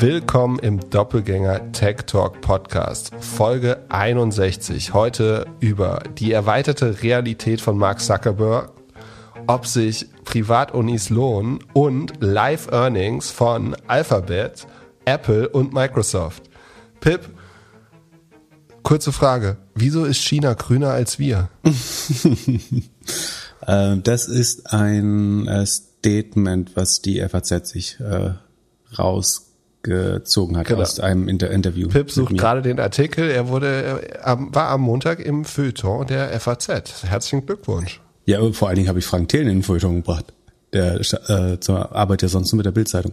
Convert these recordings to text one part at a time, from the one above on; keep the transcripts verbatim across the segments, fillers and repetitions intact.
Willkommen im Doppelgänger Tech Talk Podcast, Folge einundsechzig. Heute über die erweiterte Realität von Mark Zuckerberg, ob sich Privatunis lohnen und Live-Earnings von Alphabet, Apple und Microsoft. Pip, kurze Frage. Wieso ist China grüner als wir? Das ist ein Statement, was die F A Z sich rausgezogen hat genau. aus einem Inter- Interview. Pip sucht gerade den Artikel. Er wurde, war am Montag im Feuilleton der F A Z. Herzlichen Glückwunsch. Ja, und vor allen Dingen habe ich Frank Thelen in den Feuilleton gebracht. Der äh, arbeitet ja sonst nur mit der Bildzeitung.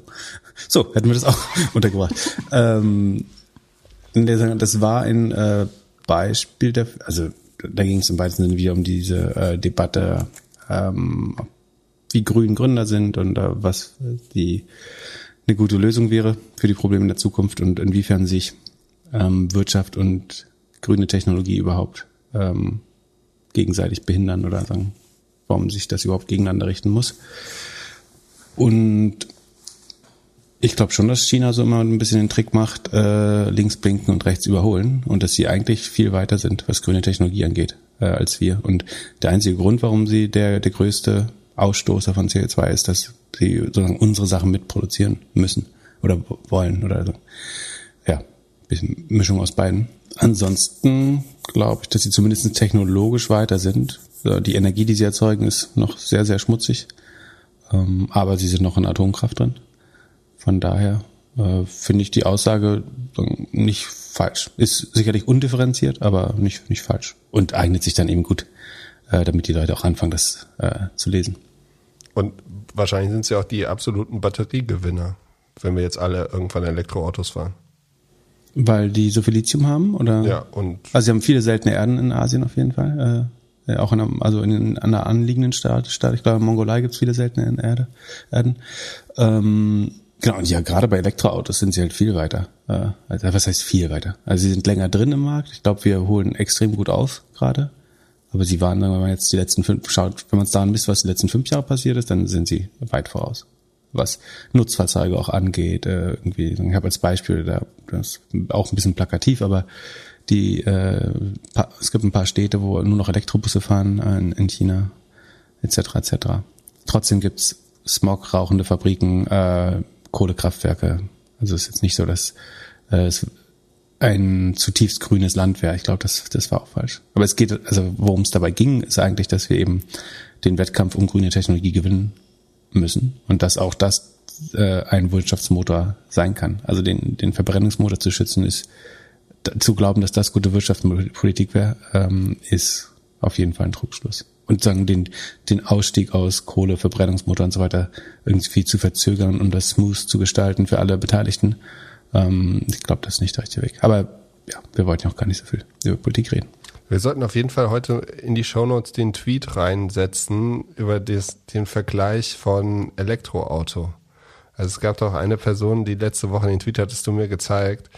So, hätten wir das auch untergebracht. ähm, das war ein äh, Beispiel, der, also da ging es im weitesten Sinne wieder um diese äh, Debatte, ähm, wie grün Gründer sind und äh, was die eine gute Lösung wäre für die Probleme der Zukunft und inwiefern sich ähm, Wirtschaft und grüne Technologie überhaupt ähm, gegenseitig behindern oder sagen, warum sich das überhaupt gegeneinander richten muss. Und ich glaube schon, dass China so immer ein bisschen den Trick macht, äh, links blinken und rechts überholen und dass sie eigentlich viel weiter sind, was grüne Technologie angeht, äh, als wir. Und der einzige Grund, warum sie der, der größte Ausstoßer von C O zwei ist, dass sie sozusagen unsere Sachen mitproduzieren müssen oder wollen oder so. Ja, bisschen Mischung aus beiden. Ansonsten glaube ich, dass sie zumindest technologisch weiter sind. Die Energie, die sie erzeugen, ist noch sehr, sehr schmutzig. Aber sie sind noch in Atomkraft drin. Von daher finde ich die Aussage nicht falsch. Ist sicherlich undifferenziert, aber nicht, nicht falsch. Und eignet sich dann eben gut, damit die Leute auch anfangen, das zu lesen. Und wahrscheinlich sind sie auch die absoluten Batteriegewinner, wenn wir jetzt alle irgendwann Elektroautos fahren. Weil die so viel Lithium haben? Oder? Ja, und. Also, sie haben viele seltene Erden in Asien auf jeden Fall. Äh, auch in einem, also in einer anliegenden Staat, Staat. Ich glaube, in Mongolei gibt es viele seltene Erde, Erden. Ähm, genau, und ja, gerade bei Elektroautos sind sie halt viel weiter. Äh, also, was heißt viel weiter? Also, sie sind länger drin im Markt. Ich glaube, wir holen extrem gut auf gerade. Aber sie waren, wenn man jetzt die letzten fünf, schaut, wenn man es daran misst, was die letzten fünf Jahre passiert ist, dann sind sie weit voraus. Was Nutzfahrzeuge auch angeht, äh, irgendwie, ich habe als Beispiel, da das ist auch ein bisschen plakativ, aber die äh, pa- es gibt ein paar Städte, wo nur noch Elektrobusse fahren äh, in, in China, et cetera et cetera. Trotzdem gibt's smograuchende Fabriken, äh, Kohlekraftwerke. Also es ist jetzt nicht so, dass äh, es ein zutiefst grünes Land wäre. Ich glaube, das das war auch falsch. Aber es geht, also worum es dabei ging, ist eigentlich, dass wir eben den Wettkampf um grüne Technologie gewinnen müssen und dass auch das äh, ein Wirtschaftsmotor sein kann. Also den, den Verbrennungsmotor zu schützen ist, d- zu glauben, dass das gute Wirtschaftspolitik wäre, ähm, ist auf jeden Fall ein Trugschluss. Und sagen, den, den Ausstieg aus Kohle, Verbrennungsmotor und so weiter irgendwie zu verzögern und das smooth zu gestalten für alle Beteiligten, ähm, ich glaube, das ist nicht der richtige Weg. Aber ja, wir wollten auch gar nicht so viel über Politik reden. Wir sollten auf jeden Fall heute in die Shownotes den Tweet reinsetzen über des, den Vergleich von Elektroauto. Also es gab doch eine Person, die letzte Woche, den Tweet hattest du mir gezeigt,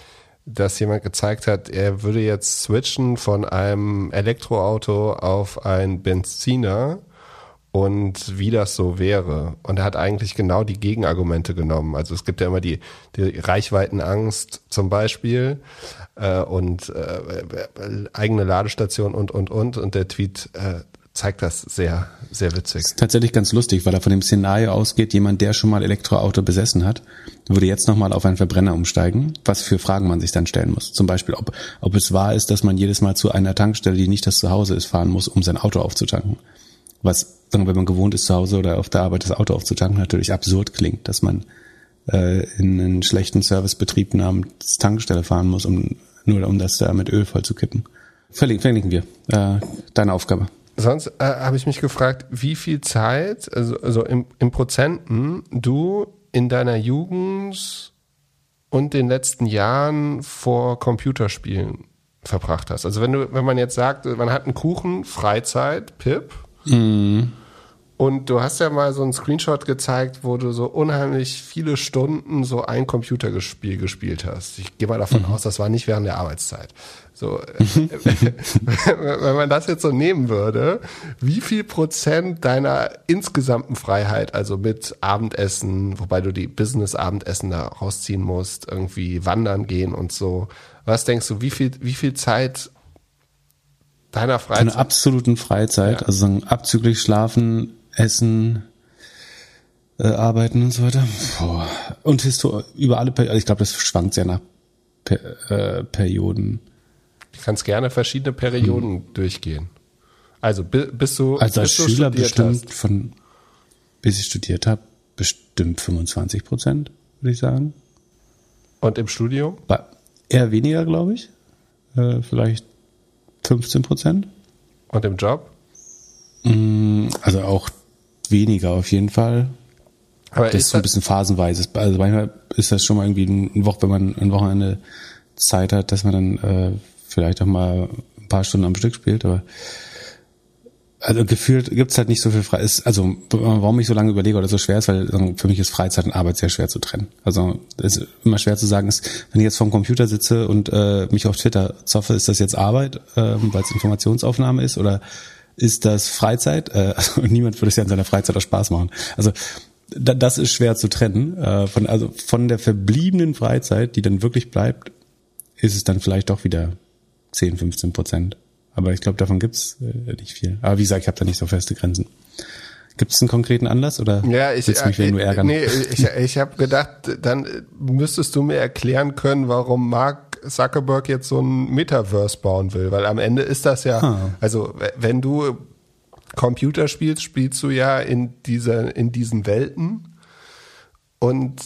dass jemand gezeigt hat, er würde jetzt switchen von einem Elektroauto auf einen Benziner und wie das so wäre. Und er hat eigentlich genau die Gegenargumente genommen. Also es gibt ja immer die, die Reichweitenangst zum Beispiel äh, und äh, eigene Ladestation und, und, und. Und der Tweet äh, zeigt das sehr, sehr witzig. Das ist tatsächlich ganz lustig, weil er von dem Szenario ausgeht, jemand, der schon mal Elektroauto besessen hat, würde jetzt nochmal auf einen Verbrenner umsteigen, was für Fragen man sich dann stellen muss. Zum Beispiel, ob, ob es wahr ist, dass man jedes Mal zu einer Tankstelle, die nicht das Zuhause ist, fahren muss, um sein Auto aufzutanken. Was, wenn man gewohnt ist, zu Hause oder auf der Arbeit das Auto aufzutanken, natürlich absurd klingt, dass man äh, in einen schlechten Servicebetrieb namens Tankstelle fahren muss, um nur um das da mit Öl voll zu kippen. Verlin- verlinken wir. Äh, deine Aufgabe. Sonst äh, habe ich mich gefragt, wie viel Zeit, also, also im, im Prozenten, du in deiner Jugend und den letzten Jahren vor Computerspielen verbracht hast. Also wenn du, wenn man jetzt sagt, man hat einen Kuchen, Freizeit, Pip, Und du hast ja mal so einen Screenshot gezeigt, wo du so unheimlich viele Stunden so ein Computerspiel gespielt hast. Ich gehe mal davon mhm. aus, das war nicht während der Arbeitszeit. So, wenn man das jetzt so nehmen würde, wie viel Prozent deiner insgesamten Freiheit, also mit Abendessen, wobei du die Business-Abendessen da rausziehen musst, irgendwie wandern gehen und so, was denkst du, wie viel, wie viel Zeit deiner Freizeit? Deiner absoluten Freizeit, ja. Also abzüglich Schlafen, Essen, äh, Arbeiten und so weiter. Boah. Und Histo- über alle Perioden, ich glaube, das schwankt sehr nach per- äh, Perioden. Du kannst gerne verschiedene Perioden hm. durchgehen. Also bi- bis du also als bis Schüler bestimmt hast. Von, bis ich studiert habe, bestimmt fünfundzwanzig Prozent, würde ich sagen. Und im Studium? Bei, eher weniger, glaube ich. Äh, vielleicht fünfzehn Prozent. Und im Job? Also auch weniger auf jeden Fall. Aber das ist, ist so ein bisschen phasenweise. Also manchmal ist das schon mal irgendwie ein Woche, wenn man ein Wochenende Zeit hat, dass man dann äh, vielleicht auch mal ein paar Stunden am Stück spielt. Aber also gefühlt gibt's halt nicht so viel Freizeit. Also warum ich so lange überlege oder so schwer ist, weil für mich ist Freizeit und Arbeit sehr schwer zu trennen. Also es ist immer schwer zu sagen, ist, wenn ich jetzt vorm Computer sitze und äh, mich auf Twitter zoffe, ist das jetzt Arbeit, äh, weil es Informationsaufnahme ist, oder ist das Freizeit? Also niemand würde es ja in seiner Freizeit auch Spaß machen. Also da, das ist schwer zu trennen. Äh, von, also von der verbliebenen Freizeit, die dann wirklich bleibt, ist es dann vielleicht doch wieder zehn, fünfzehn Prozent. Aber ich glaube, davon gibt's äh, nicht viel. Aber wie gesagt, ich habe da nicht so feste Grenzen. Gibt es einen konkreten Anlass oder ja, ich, willst du mich äh, nur ärgern? Nee, ich, ich habe gedacht, dann müsstest du mir erklären können, warum Mark Zuckerberg jetzt so ein Metaverse bauen will. Weil am Ende ist das ja, ah. also wenn du Computer spielst, spielst du ja in, dieser, in diesen Welten. Und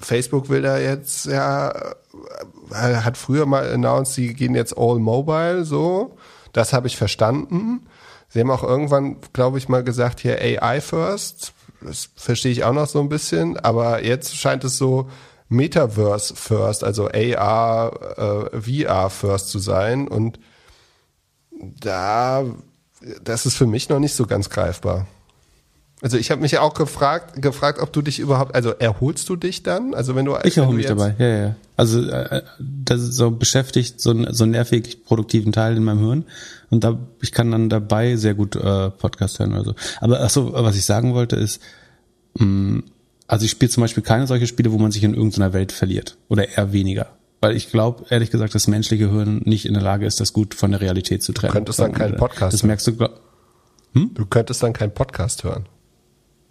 Facebook will da jetzt ja, hat früher mal announced, sie gehen jetzt all mobile, so. Das habe ich verstanden. Sie haben auch irgendwann, glaube ich, mal gesagt, hier A I first. Das verstehe ich auch noch so ein bisschen. Aber jetzt scheint es so Metaverse first, also A R, äh, V R first zu sein. Und da, das ist für mich noch nicht so ganz greifbar. Also ich habe mich ja auch gefragt, gefragt, ob du dich überhaupt, also erholst du dich dann? Also wenn du, ich erhole mich dabei, ja, ja. Also äh, das ist so beschäftigt, so einen so nervig produktiven Teil in meinem Hirn, und da ich kann dann dabei sehr gut äh, Podcast hören oder so. Aber ach so, was ich sagen wollte ist, mh, also ich spiele zum Beispiel keine solche Spiele, wo man sich in irgendeiner Welt verliert, oder eher weniger. Weil ich glaube, ehrlich gesagt, das menschliche Hirn nicht in der Lage ist, das gut von der Realität zu trennen. Du könntest dann keinen Podcast das hören. Das merkst du, glaub, hm? Du könntest dann keinen Podcast hören.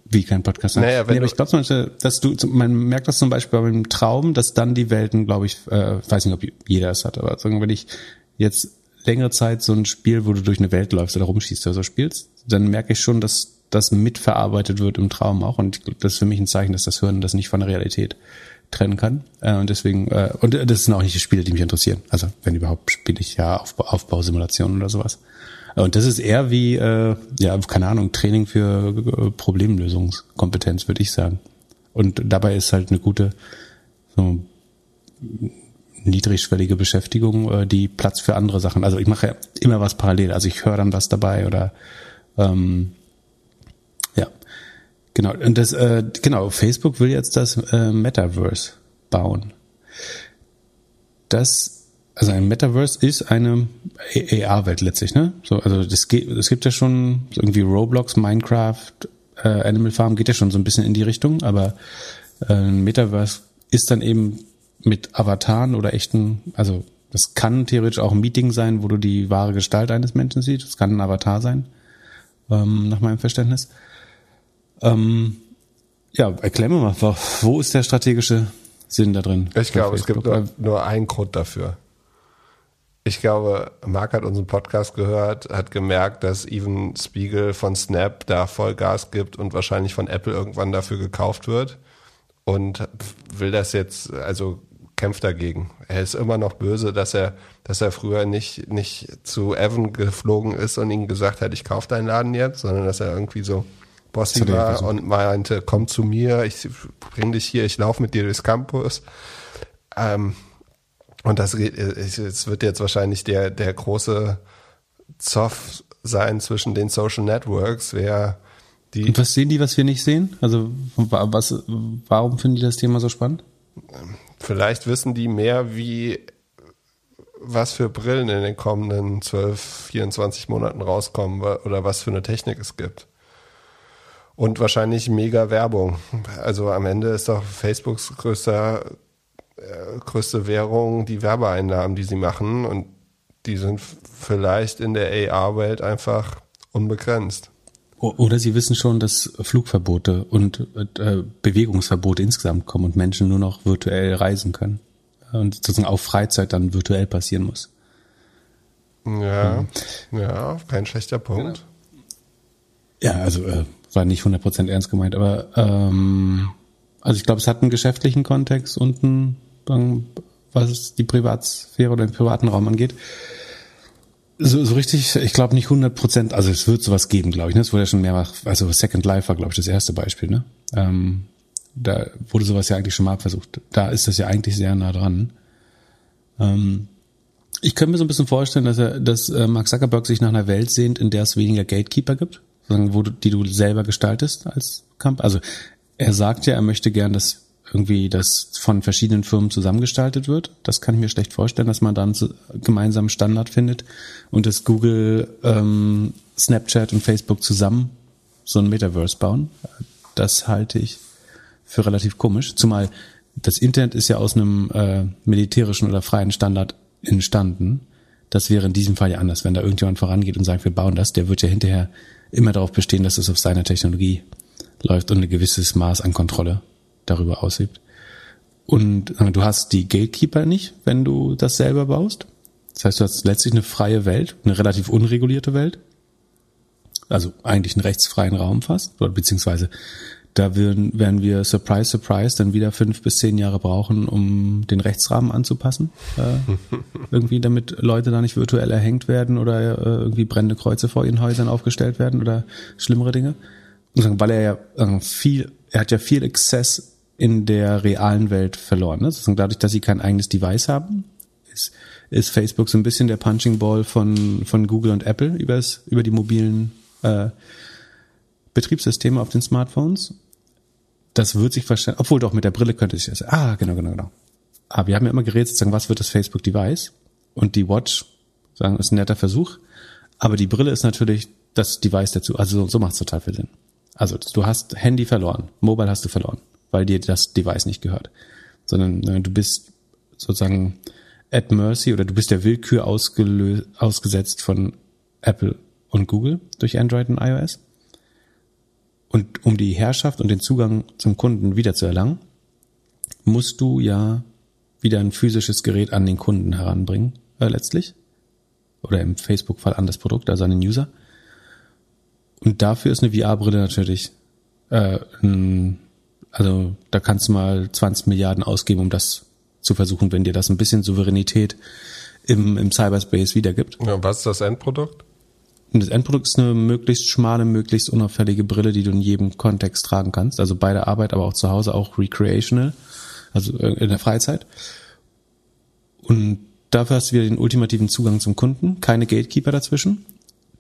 Wie kein Podcast. Naja, nee, aber ich glaube zum Beispiel, dass du, man merkt das zum Beispiel beim Traum, dass dann die Welten, glaube ich, äh, ich weiß nicht, ob jeder es hat, aber sagen, wenn ich jetzt längere Zeit so ein Spiel, wo du durch eine Welt läufst oder rumschießt oder so spielst, dann merke ich schon, dass das mitverarbeitet wird im Traum auch, und ich glaub, das ist für mich ein Zeichen, dass das Hirn das nicht von der Realität trennen kann, äh, und deswegen, äh, und das sind auch nicht die Spiele, die mich interessieren, also wenn überhaupt spiele ich ja Aufbau, Aufbausimulationen oder sowas. Und das ist eher wie, äh, ja, keine Ahnung, Training für äh, Problemlösungskompetenz, würde ich sagen. Und dabei ist halt eine gute, so niedrigschwellige Beschäftigung, äh, die Platz für andere Sachen. Also ich mache ja immer was parallel. Also ich höre dann was dabei oder, ähm, ja, genau. Und das, äh, genau, Facebook will jetzt das äh, Metaverse bauen. Das Also ein Metaverse ist eine A R-Welt letztlich, ne? So, also das geht, es gibt ja schon irgendwie Roblox, Minecraft, äh, Animal Farm geht ja schon so ein bisschen in die Richtung, aber ein äh, Metaverse ist dann eben mit Avataren oder echten, also das kann theoretisch auch ein Meeting sein, wo du die wahre Gestalt eines Menschen siehst. Das kann ein Avatar sein, ähm, nach meinem Verständnis. Ähm, ja, erklär mir mal, wo ist der strategische Sinn da drin? Ich glaube, es gibt nur, nur einen Grund dafür. Ich glaube, Marc hat unseren Podcast gehört, hat gemerkt, dass Evan Spiegel von Snap da Vollgas gibt und wahrscheinlich von Apple irgendwann dafür gekauft wird, und will das jetzt, also kämpft dagegen. Er ist immer noch böse, dass er, dass er früher nicht, nicht zu Evan geflogen ist und ihm gesagt hat, ich kaufe deinen Laden jetzt, sondern dass er irgendwie so bossy war und meinte, komm zu mir, ich bring dich hier, ich laufe mit dir durchs Campus. Ähm, Und das geht, es wird jetzt wahrscheinlich der, der große Zoff sein zwischen den Social Networks, wer Die Und was sehen die, was wir nicht sehen? Also was, warum finden die das Thema so spannend? Vielleicht wissen die mehr, wie was für Brillen in den kommenden zwölf, vierundzwanzig Monaten rauskommen oder was für eine Technik es gibt. Und wahrscheinlich mega Werbung. Also am Ende ist doch Facebooks größter, äh, größte Währung die Werbeeinnahmen, die sie machen. Und die sind f- vielleicht in der A R-Welt einfach unbegrenzt. Oder sie wissen schon, dass Flugverbote und äh, Bewegungsverbote insgesamt kommen und Menschen nur noch virtuell reisen können. Und sozusagen auch Freizeit dann virtuell passieren muss. Ja, mhm. ja, kein schlechter Punkt. Genau. Ja, also äh, war nicht hundert Prozent ernst gemeint, aber ähm, also ich glaube, es hat einen geschäftlichen Kontext und einen, was die Privatsphäre oder den privaten Raum angeht. So, so richtig, ich glaube nicht hundert Prozent, also es wird sowas geben, glaube ich. Ne? Es wurde ja schon mehrfach, also Second Life war, glaube ich, das erste Beispiel. Ne? Ähm, da wurde sowas ja eigentlich schon mal versucht. Da ist das ja eigentlich sehr nah dran. Ähm, ich könnte mir so ein bisschen vorstellen, dass er, dass äh, Mark Zuckerberg sich nach einer Welt sehnt, in der es weniger Gatekeeper gibt, wo du, die du selber gestaltest als Camp. Also er sagt ja, er möchte gern, dass irgendwie das von verschiedenen Firmen zusammengestaltet wird. Das kann ich mir schlecht vorstellen, dass man dann gemeinsamen Standard findet und dass Google, ähm, Snapchat und Facebook zusammen so ein Metaverse bauen. Das halte ich für relativ komisch. Zumal das Internet ist ja aus einem äh, militärischen oder freien Standard entstanden. Das wäre in diesem Fall ja anders, wenn da irgendjemand vorangeht und sagt, wir bauen das. Der wird ja hinterher immer darauf bestehen, dass es auf seiner Technologie läuft und ein gewisses Maß an Kontrolle darüber aushebt. Und du hast die Gatekeeper nicht, wenn du das selber baust. Das heißt, du hast letztlich eine freie Welt, eine relativ unregulierte Welt. Also eigentlich einen rechtsfreien Raum fast, beziehungsweise da werden, werden wir, surprise, surprise, dann wieder fünf bis zehn Jahre brauchen, um den Rechtsrahmen anzupassen. Äh, irgendwie, damit Leute da nicht virtuell erhängt werden oder äh, irgendwie brennende Kreuze vor ihren Häusern aufgestellt werden oder schlimmere Dinge. Und weil er ja äh, viel, er hat ja viel Access in der realen Welt verloren. Ne? Also dadurch, dass sie kein eigenes Device haben, ist, ist Facebook so ein bisschen der Punching Ball von, von Google und Apple übers, über die mobilen äh, Betriebssysteme auf den Smartphones. Das wird sich wahrscheinlich, obwohl doch mit der Brille könnte ich das. Ah, genau, genau, genau. Aber wir haben ja immer geredet, sozusagen, was wird das Facebook-Device? Und die Watch, sagen, ist ein netter Versuch. Aber die Brille ist natürlich das Device dazu. Also so, so macht es total viel Sinn. Also du hast Handy verloren, Mobile hast du verloren, weil dir das Device nicht gehört. Sondern du bist sozusagen at mercy oder du bist der Willkür ausgelö- ausgesetzt von Apple und Google durch Android und iOS. Und um die Herrschaft und den Zugang zum Kunden wieder zu erlangen, musst du ja wieder ein physisches Gerät an den Kunden heranbringen, äh, letztlich. Oder im Facebook-Fall an das Produkt, also an den User. Und dafür ist eine V R-Brille natürlich, äh, ein, also da kannst du mal zwanzig Milliarden ausgeben, um das zu versuchen, wenn dir das ein bisschen Souveränität im, im Cyberspace wiedergibt. Ja, was ist das Endprodukt? Und das Endprodukt ist eine möglichst schmale, möglichst unauffällige Brille, die du in jedem Kontext tragen kannst. Also bei der Arbeit, aber auch zu Hause, auch recreational, also in der Freizeit. Und dafür hast du wieder den ultimativen Zugang zum Kunden, keine Gatekeeper dazwischen.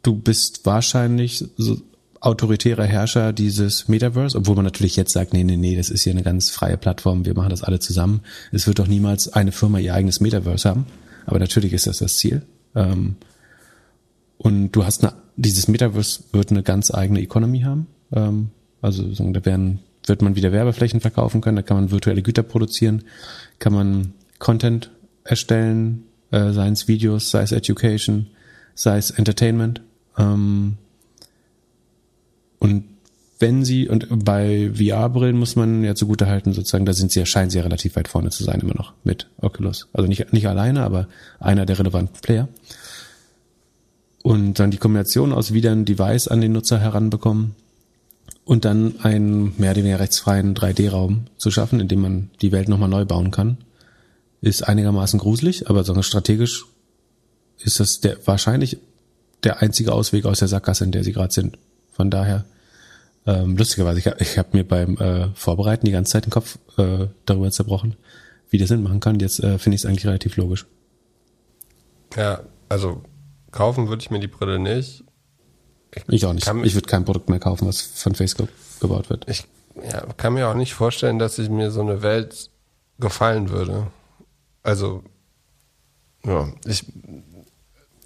Du bist wahrscheinlich so autoritärer Herrscher dieses Metaverse, obwohl man natürlich jetzt sagt, nee, nee, nee, das ist hier eine ganz freie Plattform, wir machen das alle zusammen. Es wird doch niemals eine Firma ihr eigenes Metaverse haben, aber natürlich ist das das Ziel. Ähm, Und du hast eine, dieses Metaverse wird eine ganz eigene Economy haben. Ähm, also da werden, wird man wieder Werbeflächen verkaufen können, da kann man virtuelle Güter produzieren, kann man Content erstellen, äh, sei es Videos, sei es Education, sei es Entertainment. Ähm, und wenn sie, und bei V R-Brillen muss man ja zugutehalten, sozusagen, da sind sie ja, scheinen sie ja relativ weit vorne zu sein immer noch mit Oculus. Also nicht, nicht alleine, aber einer der relevanten Player. Und dann die Kombination aus wieder ein Device an den Nutzer heranbekommen und dann einen mehr oder weniger rechtsfreien drei D-Raum zu schaffen, in dem man die Welt nochmal neu bauen kann, ist einigermaßen gruselig, aber so strategisch ist das der, wahrscheinlich der einzige Ausweg aus der Sackgasse, in der sie gerade sind. Von daher, ähm, lustigerweise, ich, ich habe mir beim äh, Vorbereiten die ganze Zeit den Kopf äh, darüber zerbrochen, wie das Sinn machen kann. Jetzt äh, finde ich es eigentlich relativ logisch. Ja, also kaufen würde ich mir die Brille nicht. Ich auch nicht. Kann, ich würde kein Produkt mehr kaufen, was von Facebook gebaut wird. Ich ja, kann mir auch nicht vorstellen, dass ich mir so eine Welt gefallen würde. Also, ja, ich,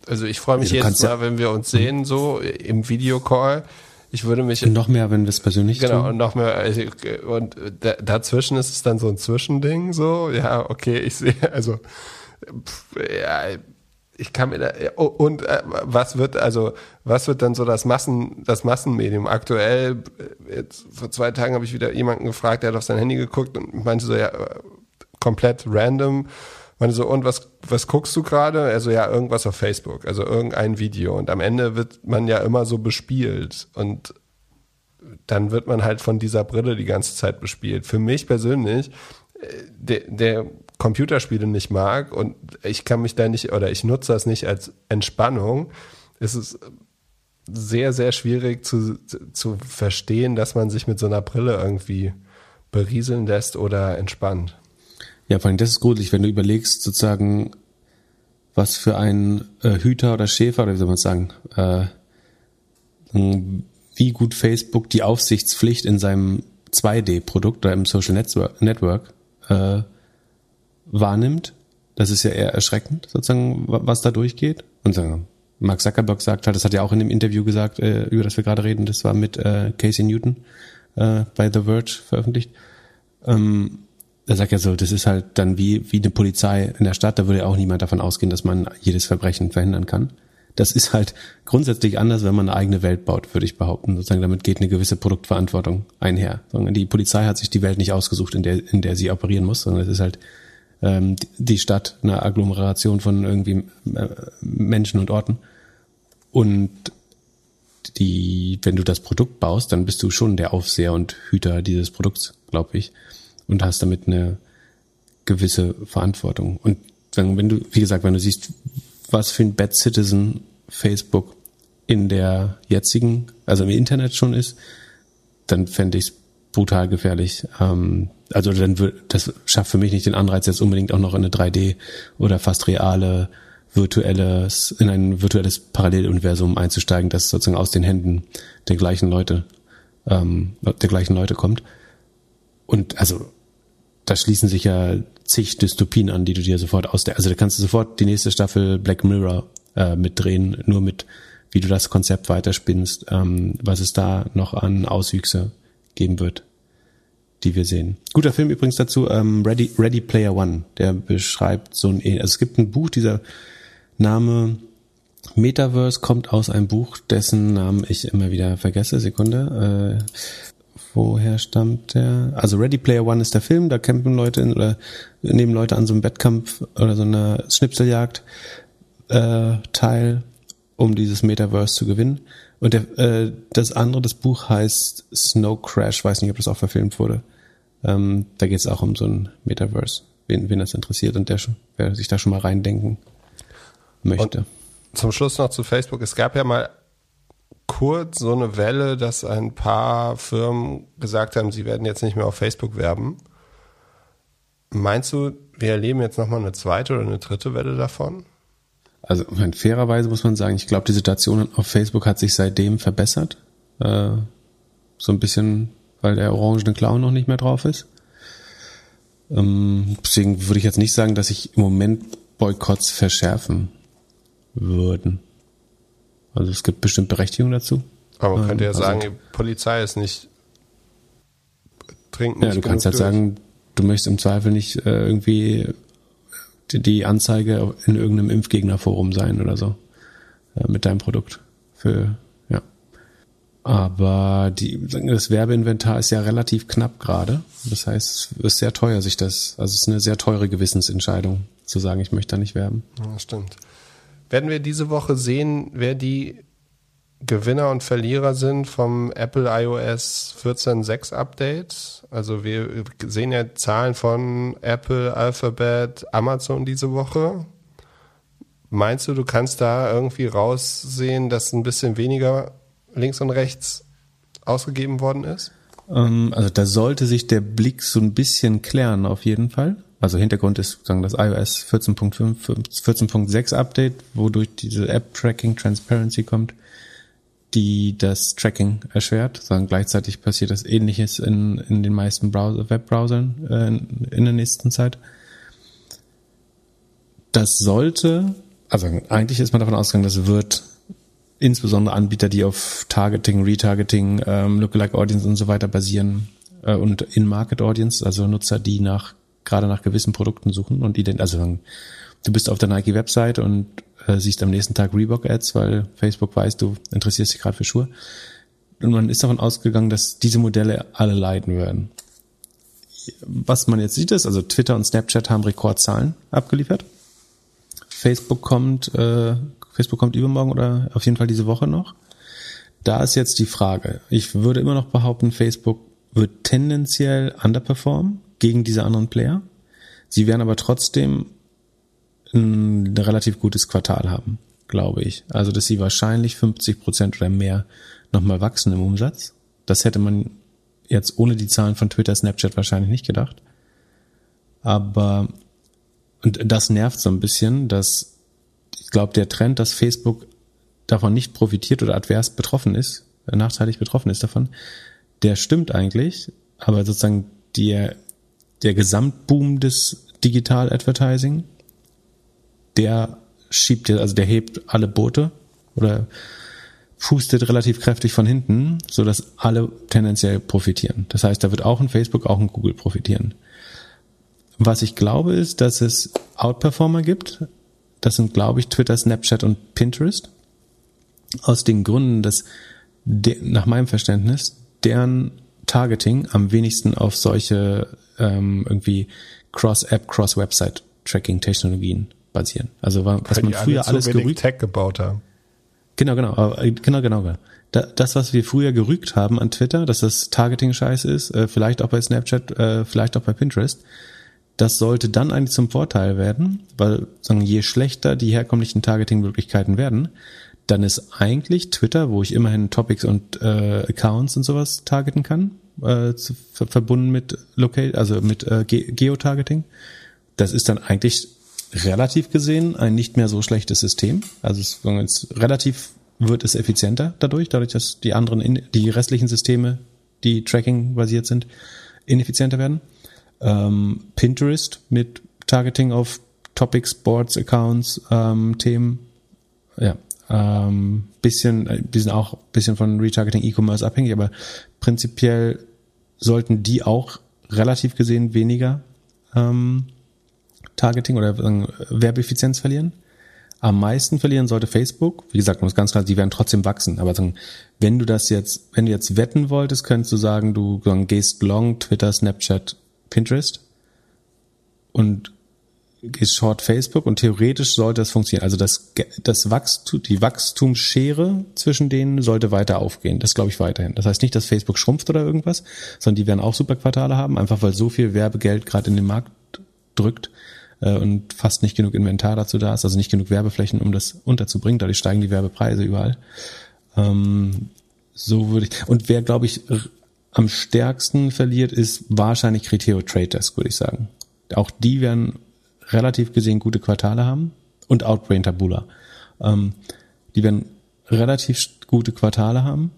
also ich freue mich ja, jedes Mal, ja, wenn wir uns sehen, so im Videocall. Ich würde mich. Und noch mehr, wenn wir es persönlich genau, tun. Genau, und noch mehr. Und dazwischen ist es dann so ein Zwischending, so. Ja, okay, ich sehe, also, ja, ich kann mir da, und was wird, also, was wird dann so das Massen, das Massenmedium? Aktuell, jetzt, vor zwei Tagen habe ich wieder jemanden gefragt, der hat auf sein Handy geguckt und meinte so, ja, komplett random. Meinte so, und was, was guckst du gerade? Also ja, irgendwas auf Facebook, also irgendein Video. Und am Ende wird man ja immer so bespielt. Und dann wird man halt von dieser Brille die ganze Zeit bespielt. Für mich persönlich, der, der Computerspiele nicht mag und ich kann mich da nicht, oder ich nutze das nicht als Entspannung, ist es sehr, sehr schwierig zu, zu verstehen, dass man sich mit so einer Brille irgendwie berieseln lässt oder entspannt. Ja, vor allem das ist gruselig, wenn du überlegst, sozusagen, was für ein äh, Hüter oder Schäfer, oder wie soll man sagen, äh, wie gut Facebook die Aufsichtspflicht in seinem zwei D Produkt oder im Social Network, Network äh, wahrnimmt. Das ist ja eher erschreckend, sozusagen, was da durchgeht. Und sagen, Mark Zuckerberg sagt halt, das hat er auch in dem Interview gesagt, äh, über das wir gerade reden, das war mit äh, Casey Newton äh, bei The Verge veröffentlicht. Ähm, Er sagt ja so, das ist halt dann wie wie eine Polizei in der Stadt, da würde ja auch niemand davon ausgehen, dass man jedes Verbrechen verhindern kann. Das ist halt grundsätzlich anders, wenn man eine eigene Welt baut, würde ich behaupten. Sozusagen damit geht eine gewisse Produktverantwortung einher. Die Polizei hat sich die Welt nicht ausgesucht, in der in der sie operieren muss, sondern es ist halt ähm, die Stadt, eine Agglomeration von irgendwie äh, Menschen und Orten. Und die, wenn du das Produkt baust, dann bist du schon der Aufseher und Hüter dieses Produkts, glaube ich. Und hast damit eine gewisse Verantwortung. Und wenn du, wie gesagt, wenn du siehst, was für ein Bad Citizen Facebook in der jetzigen, also im Internet schon ist, dann fände ich es brutal gefährlich. Also dann wird, das schafft für mich nicht den Anreiz, jetzt unbedingt auch noch in eine drei D oder fast reale, virtuelles, in ein virtuelles Paralleluniversum einzusteigen, das sozusagen aus den Händen der gleichen Leute, der gleichen Leute kommt. Und also da schließen sich ja zig Dystopien an, die du dir sofort aus der, also da kannst du sofort die nächste Staffel Black Mirror äh, mitdrehen, nur mit, wie du das Konzept weiterspinnst, ähm, was es da noch an Auswüchse geben wird, die wir sehen. Guter Film übrigens dazu, ähm, Ready, Ready Player One, der beschreibt so ein, also es gibt ein Buch, dieser Name Metaverse kommt aus einem Buch, dessen Namen ich immer wieder vergesse, Sekunde, äh, woher stammt der? Also Ready Player One ist der Film, da campen Leute in, oder nehmen Leute an so einem Wettkampf oder so einer Schnipseljagd äh, teil, um dieses Metaverse zu gewinnen. Und der, äh, das andere, das Buch heißt Snow Crash, weiß nicht, ob das auch verfilmt wurde. Ähm, da geht es auch um so ein Metaverse, wen, wen das interessiert und der, wer sich da schon mal reindenken möchte. Und zum Schluss noch zu Facebook. Es gab ja mal kurz so eine Welle, dass ein paar Firmen gesagt haben, sie werden jetzt nicht mehr auf Facebook werben. Meinst du, wir erleben jetzt nochmal eine zweite oder eine dritte Welle davon? Also fairerweise muss man sagen, ich glaube, die Situation auf Facebook hat sich seitdem verbessert. Äh, so ein bisschen, weil der orangene Clown noch nicht mehr drauf ist. Ähm, deswegen würde ich jetzt nicht sagen, dass sich im Moment Boykotts verschärfen würden. Also es gibt bestimmt Berechtigung dazu. Aber man könnte ja also sagen, die Polizei ist nicht trinken. Ja, nicht du kannst halt durch. sagen, du möchtest im Zweifel nicht äh, irgendwie die Anzeige in irgendeinem Impfgegnerforum sein oder so äh, mit deinem Produkt. Für ja. Aber die, das Werbeinventar ist ja relativ knapp gerade. Das heißt, es ist sehr teuer, sich das. Also es ist eine sehr teure Gewissensentscheidung, zu sagen, ich möchte da nicht werben. Ja, stimmt. Werden wir diese Woche sehen, wer die Gewinner und Verlierer sind vom Apple iOS vierzehn Punkt sechs Update? Also wir sehen ja Zahlen von Apple, Alphabet, Amazon diese Woche. Meinst du, du kannst da irgendwie raussehen, dass ein bisschen weniger links und rechts ausgegeben worden ist? Also da sollte sich der Blick so ein bisschen klären auf jeden Fall. Also Hintergrund ist sozusagen das iOS vierzehn Punkt fünf, vierzehn Punkt sechs Update, wodurch diese App-Tracking-Transparency kommt. die das Tracking erschwert, sondern gleichzeitig passiert das Ähnliches in, in den meisten Browser, Webbrowsern äh, in, in der nächsten Zeit. Das sollte, also eigentlich ist man davon ausgegangen, das wird insbesondere Anbieter, die auf Targeting, Retargeting, ähm, Lookalike Audience und so weiter basieren äh, und In-Market Audience, also Nutzer, die nach gerade nach gewissen Produkten suchen und ident- also du bist auf der Nike-Website und äh, siehst am nächsten Tag Reebok-Ads, weil Facebook weiß, du interessierst dich gerade für Schuhe. Und man ist davon ausgegangen, dass diese Modelle alle leiden werden. Was man jetzt sieht ist, also Twitter und Snapchat haben Rekordzahlen abgeliefert. Facebook kommt, äh, Facebook kommt übermorgen oder auf jeden Fall diese Woche noch. Da ist jetzt die Frage. Ich würde immer noch behaupten, Facebook wird tendenziell underperformen gegen diese anderen Player. Sie werden aber trotzdem ein relativ gutes Quartal haben, glaube ich. Also, dass sie wahrscheinlich fünfzig Prozent oder mehr nochmal wachsen im Umsatz. Das hätte man jetzt ohne die Zahlen von Twitter, Snapchat wahrscheinlich nicht gedacht. Aber, und das nervt so ein bisschen, dass, ich glaube, der Trend, dass Facebook davon nicht profitiert oder advers betroffen ist, nachteilig betroffen ist davon, der stimmt eigentlich, aber sozusagen der, der Gesamtboom des Digital-Advertising, der schiebt jetzt, also der hebt alle Boote oder pustet relativ kräftig von hinten, so dass alle tendenziell profitieren. Das heißt, da wird auch ein Facebook, auch ein Google profitieren. Was ich glaube ist, dass es Outperformer gibt. Das sind, glaube ich, Twitter, Snapchat und Pinterest. Aus den Gründen, dass de- nach meinem Verständnis deren Targeting am wenigsten auf solche ähm, irgendwie Cross-App, Cross-Website-Tracking-Technologien basieren. Also was Weil man die früher alle alles so gerügt Tech gebaut haben. Genau, genau, genau, genau. Das, was wir früher gerügt haben an Twitter, dass das Targeting-Scheiß ist, vielleicht auch bei Snapchat, vielleicht auch bei Pinterest, das sollte dann eigentlich zum Vorteil werden, weil sagen, je schlechter die herkömmlichen Targeting-Möglichkeiten werden, dann ist eigentlich Twitter, wo ich immerhin Topics und äh, Accounts und sowas targeten kann, äh, zu, ver- verbunden mit Locate, also mit äh, Ge- Geotargeting, das ist dann eigentlich relativ gesehen ein nicht mehr so schlechtes System. Also es, es, relativ wird es effizienter dadurch, dadurch, dass die anderen, in, die restlichen Systeme, die Tracking-basiert sind, ineffizienter werden. Ähm, Pinterest mit Targeting auf Topics, Boards, Accounts, ähm, Themen, ja, ähm, bisschen, die sind auch ein bisschen von Retargeting, E-Commerce abhängig, aber prinzipiell sollten die auch relativ gesehen weniger ähm, Targeting oder Werbeeffizienz verlieren. Am meisten verlieren sollte Facebook. Wie gesagt, man muss ganz klar, die werden trotzdem wachsen. Aber wenn du das jetzt, wenn du jetzt wetten wolltest, könntest du sagen, du gehst long Twitter, Snapchat, Pinterest und gehst short Facebook und theoretisch sollte das funktionieren. Also das, das Wachstum, die Wachstumsschere zwischen denen sollte weiter aufgehen. Das glaube ich weiterhin. Das heißt nicht, dass Facebook schrumpft oder irgendwas, sondern die werden auch super Quartale haben, einfach weil so viel Werbegeld gerade in den Markt drückt und fast nicht genug Inventar dazu da ist, also nicht genug Werbeflächen, um das unterzubringen. Dadurch steigen die Werbepreise überall. Ähm, so würde ich. Und wer, glaube ich, r- am stärksten verliert, ist wahrscheinlich Criteo, Trade Desk, würde ich sagen. Auch die werden relativ gesehen gute Quartale haben und Outbrain, Taboola. Ähm, die werden relativ gute Quartale haben,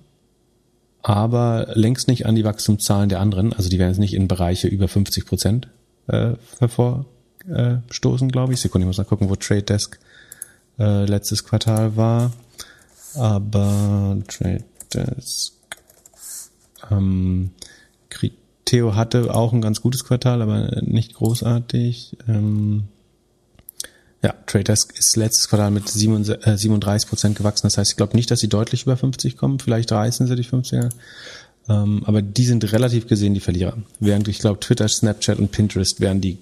aber längst nicht an die Wachstumszahlen der anderen. Also die werden jetzt nicht in Bereiche über fünfzig Prozent äh, hervor Äh, stoßen, glaube ich. Sekunde, ich muss mal gucken, wo Trade Desk äh, letztes Quartal war. Aber Trade Desk ähm, Criteo hatte auch ein ganz gutes Quartal, aber nicht großartig. Ähm, ja, Trade Desk ist letztes Quartal mit siebenunddreißig Prozent gewachsen. Das heißt, ich glaube nicht, dass sie deutlich über fünfzig kommen. Vielleicht reißen sie die fünfziger. Ähm, aber die sind relativ gesehen die Verlierer. Während ich glaube, Twitter, Snapchat und Pinterest wären die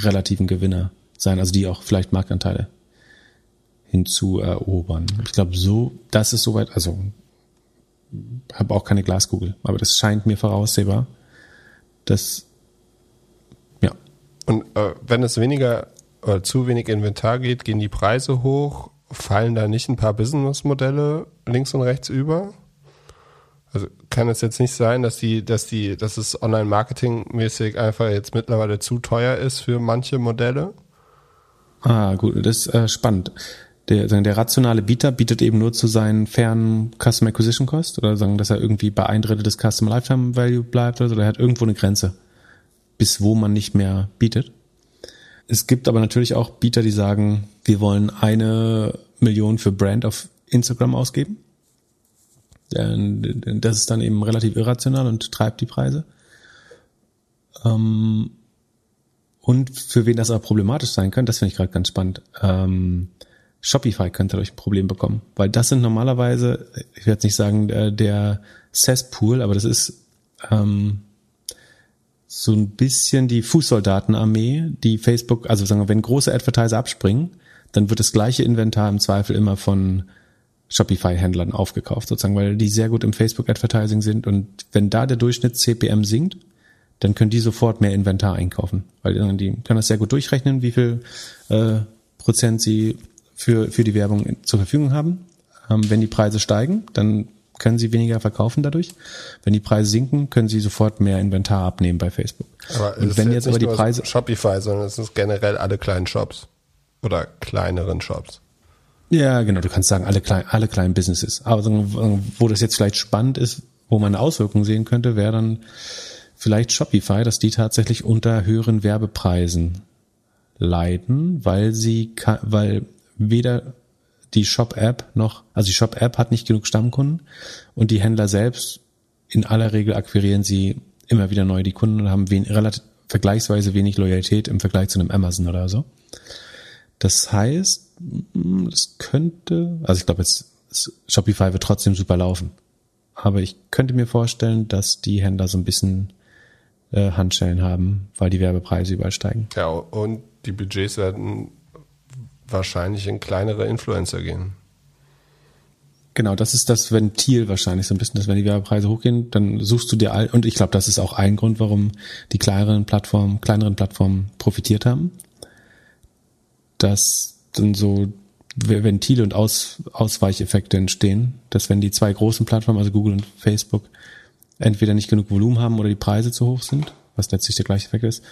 relativen Gewinner sein, also die auch vielleicht Marktanteile hinzuerobern. Ich glaube, so, das ist soweit, also habe auch keine Glaskugel, aber das scheint mir voraussehbar, dass ja. Und äh, wenn es weniger äh, zu wenig Inventar geht, gehen die Preise hoch, fallen da nicht ein paar Businessmodelle links und rechts über? Also kann es jetzt nicht sein, dass die, dass die, dass es online-marketing-mäßig einfach jetzt mittlerweile zu teuer ist für manche Modelle? Ah, gut, das ist äh, spannend. Der, der rationale Bieter bietet eben nur zu seinen fairen Customer Acquisition Cost oder sagen, dass er irgendwie bei ein Drittel des Customer Lifetime Value bleibt oder so. Der hat irgendwo eine Grenze, bis wo man nicht mehr bietet. Es gibt aber natürlich auch Bieter, die sagen, wir wollen eine Million für Brand auf Instagram ausgeben. Das ist dann eben relativ irrational und treibt die Preise. Und für wen das aber problematisch sein könnte, das finde ich gerade ganz spannend. Shopify könnte dadurch ein Problem bekommen, weil das sind normalerweise, ich werde jetzt nicht sagen, der Cesspool, aber das ist ähm, so ein bisschen die Fußsoldatenarmee, die Facebook, also sagen wir, wenn große Advertiser abspringen, dann wird das gleiche Inventar im Zweifel immer von Shopify-Händlern aufgekauft, sozusagen, weil die sehr gut im Facebook-Advertising sind und wenn da der Durchschnitt C P M sinkt, dann können die sofort mehr Inventar einkaufen, weil die können das sehr gut durchrechnen, wie viel äh, Prozent sie für für die Werbung zur Verfügung haben. Ähm, wenn die Preise steigen, dann können sie weniger verkaufen dadurch. Wenn die Preise sinken, können sie sofort mehr Inventar abnehmen bei Facebook. Aber und wenn jetzt, jetzt aber die Preise Shopify, sondern es ist generell alle kleinen Shops oder kleineren Shops. Ja, genau. Du kannst sagen alle klein, alle kleinen Businesses. Aber so, wo das jetzt vielleicht spannend ist, wo man eine Auswirkung sehen könnte, wäre dann vielleicht Shopify, dass die tatsächlich unter höheren Werbepreisen leiden, weil sie weil weder die Shop-App noch, also die Shop-App hat nicht genug Stammkunden und die Händler selbst, in aller Regel akquirieren sie immer wieder neu die Kunden und haben wen, relativ, vergleichsweise wenig Loyalität im Vergleich zu einem Amazon oder so. Das heißt, es könnte, also ich glaube jetzt, Shopify wird trotzdem super laufen, aber ich könnte mir vorstellen, dass die Händler so ein bisschen äh, Handschellen haben, weil die Werbepreise überall steigen. Ja, und die Budgets werden wahrscheinlich in kleinere Influencer gehen. Genau, das ist das Ventil wahrscheinlich so ein bisschen, dass wenn die Werbepreise hochgehen, dann suchst du dir all, und ich glaube, das ist auch ein Grund, warum die kleineren Plattformen, kleineren Plattformen profitiert haben, dass dann so Ventile und Aus, Ausweicheffekte entstehen, dass wenn die zwei großen Plattformen, also Google und Facebook, entweder nicht genug Volumen haben oder die Preise zu hoch sind, was letztlich der gleiche Effekt ist,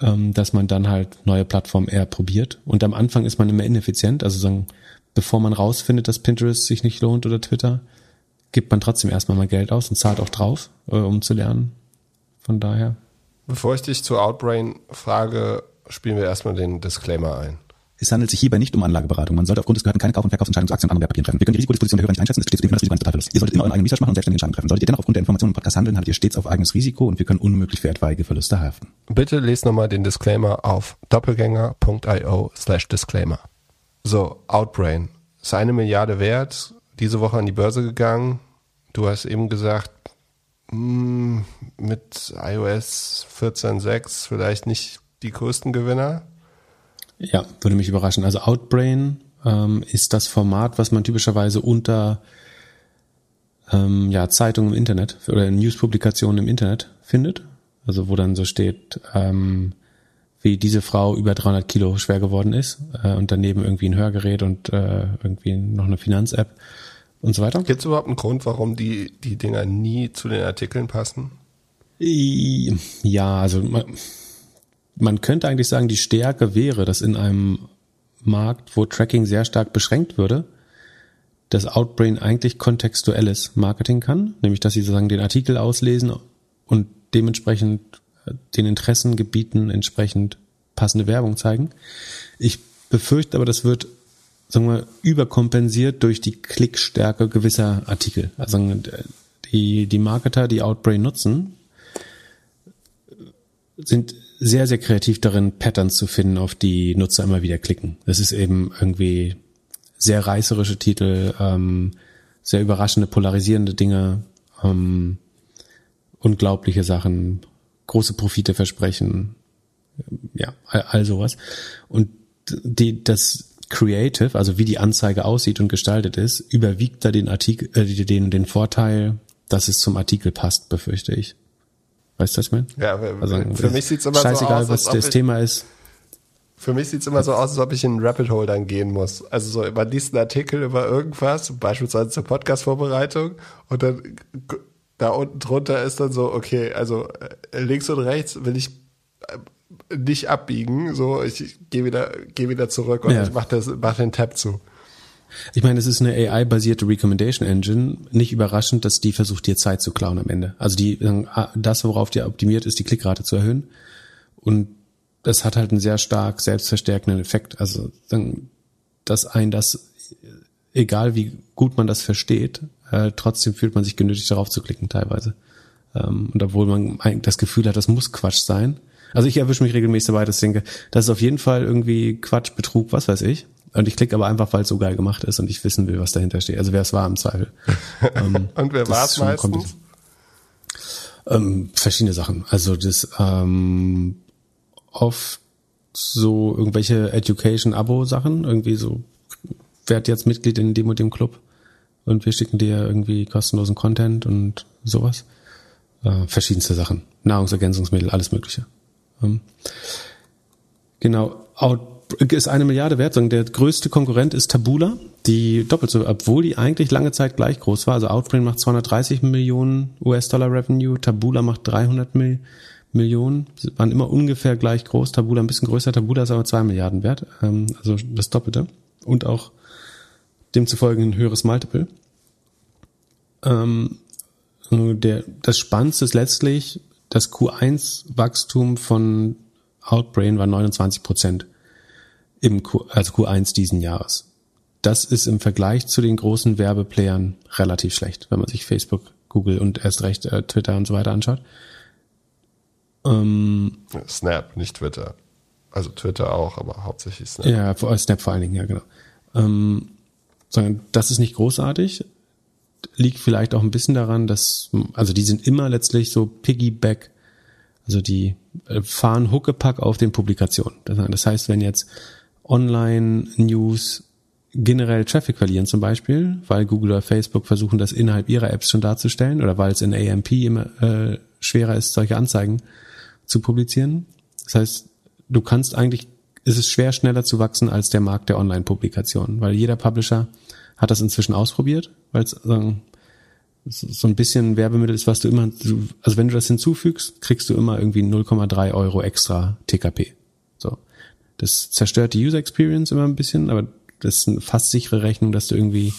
dass man dann halt neue Plattformen eher probiert. Und am Anfang ist man immer ineffizient. Also sagen, bevor man rausfindet, dass Pinterest sich nicht lohnt oder Twitter, gibt man trotzdem erstmal mal Geld aus und zahlt auch drauf, um zu lernen. Von daher. Bevor ich dich zu Outbrain frage, spielen wir erstmal den Disclaimer ein. Es handelt sich hierbei nicht um Anlageberatung. Man sollte aufgrund des Gehörten keine Kauf- und Verkaufsentscheidungen zu Aktien und anderen Wertpapieren treffen. Wir können die Risikodisposition der Hörer nicht einschätzen. Es steht zu dem, dass Risiko eines Totalverlusts. Ihr solltet immer euren eigenen Research machen und selbstständige Entscheidungen treffen. Solltet ihr dennoch aufgrund der Informationen im Podcast handeln, handelt ihr stets auf eigenes Risiko und wir können unmöglich für etwaige Verluste haften. Bitte lest nochmal den Disclaimer auf doppelgänger.io slash Disclaimer. So, Outbrain. Ist eine Milliarde wert. Diese Woche an die Börse gegangen. Du hast eben gesagt, mh, mit iOS vierzehn Punkt sechs vielleicht nicht die größten Gewinner. Ja, würde mich überraschen. Also Outbrain ähm, ist das Format, was man typischerweise unter ähm, ja, Zeitungen im Internet oder Newspublikationen im Internet findet. Also wo dann so steht, ähm, wie diese Frau über dreihundert Kilo schwer geworden ist äh, und daneben irgendwie ein Hörgerät und äh, irgendwie noch eine Finanz-App und so weiter. Gibt es überhaupt einen Grund, warum die, die Dinger nie zu den Artikeln passen? Ja, also man... Man könnte eigentlich sagen, die Stärke wäre, dass in einem Markt, wo Tracking sehr stark beschränkt würde, dass Outbrain eigentlich kontextuelles Marketing kann, nämlich dass sie sozusagen den Artikel auslesen und dementsprechend den Interessengebieten entsprechend passende Werbung zeigen. Ich befürchte aber, das wird, sagen wir, überkompensiert durch die Klickstärke gewisser Artikel. Also die, die Marketer, die Outbrain nutzen, sind sehr, sehr kreativ darin, Patterns zu finden, auf die Nutzer immer wieder klicken. Das ist eben irgendwie sehr reißerische Titel, ähm, sehr überraschende, polarisierende Dinge, ähm, unglaubliche Sachen, große Profite versprechen, ja, all, all sowas. Und die, das Creative, also wie die Anzeige aussieht und gestaltet ist, überwiegt da den Artikel, äh, den, den Vorteil, dass es zum Artikel passt, befürchte ich. Weißt du, was ich meine? Ja, also, für mich sieht's immer so aus, als was das ich, Thema ist. Für mich sieht's immer so aus, als ob ich in einen Rabbit Hole dann gehen muss. Also so, man liest einen Artikel über irgendwas, beispielsweise zur Podcast-Vorbereitung, und dann da unten drunter ist dann so, okay, also links und rechts will ich nicht abbiegen, so ich gehe wieder, gehe wieder zurück und ja. ich mach das, mach den Tab zu. Ich meine, es ist eine A I-basierte Recommendation Engine. Nicht überraschend, dass die versucht, dir Zeit zu klauen am Ende. Also die, das, worauf die optimiert ist, die Klickrate zu erhöhen. Und das hat halt einen sehr stark selbstverstärkenden Effekt. Also, dass ein das, egal wie gut man das versteht, äh, trotzdem fühlt man sich genötigt, darauf zu klicken teilweise. Ähm, und obwohl man das Gefühl hat, das muss Quatsch sein. Also ich erwische mich regelmäßig dabei, dass ich denke, das ist auf jeden Fall irgendwie Quatsch, Betrug, was weiß ich. Und ich klicke aber einfach, weil es so geil gemacht ist und ich wissen will, was dahinter steht. Also wer es war im Zweifel. Ähm, und wer war es meistens? Ähm, verschiedene Sachen. Also das ähm, oft so irgendwelche Education-Abo-Sachen. Irgendwie so, werd jetzt Mitglied in dem und dem Club und wir schicken dir irgendwie kostenlosen Content und sowas. Äh, verschiedenste Sachen. Nahrungsergänzungsmittel, alles Mögliche. Ähm, genau. Out ist eine Milliarde wert. Der größte Konkurrent ist Taboola, die doppelt so, obwohl die eigentlich lange Zeit gleich groß war. Also Outbrain macht zweihundertdreißig Millionen US-Dollar Revenue, Taboola macht dreihundert Millionen, waren immer ungefähr gleich groß. Taboola ein bisschen größer, Taboola ist aber zwei Milliarden wert, also das Doppelte und auch demzufolge ein höheres Multiple. Das Spannendste ist letztlich, das Q eins Wachstum von Outbrain war neunundzwanzig Prozent. Im Q, also Q eins diesen Jahres. Das ist im Vergleich zu den großen Werbeplayern relativ schlecht, wenn man sich Facebook, Google und erst recht äh, Twitter und so weiter anschaut. Ähm, Snap, nicht Twitter. Also Twitter auch, aber hauptsächlich Snap. Ja, vor, Snap vor allen Dingen, ja genau. Ähm, das ist nicht großartig. Liegt vielleicht auch ein bisschen daran, dass, also die sind immer letztlich so Piggyback, also die fahren Huckepack auf den Publikationen. Das heißt, wenn jetzt Online-News generell Traffic verlieren zum Beispiel, weil Google oder Facebook versuchen, das innerhalb ihrer Apps schon darzustellen oder weil es in A M P immer äh, schwerer ist, solche Anzeigen zu publizieren. Das heißt, du kannst eigentlich, ist es schwer, schneller zu wachsen als der Markt der Online-Publikationen, weil jeder Publisher hat das inzwischen ausprobiert, weil es äh, so ein bisschen Werbemittel ist, was du immer, also wenn du das hinzufügst, kriegst du immer irgendwie null Komma drei Euro extra T K P. So. Das zerstört die User Experience immer ein bisschen, aber das ist eine fast sichere Rechnung, dass du irgendwie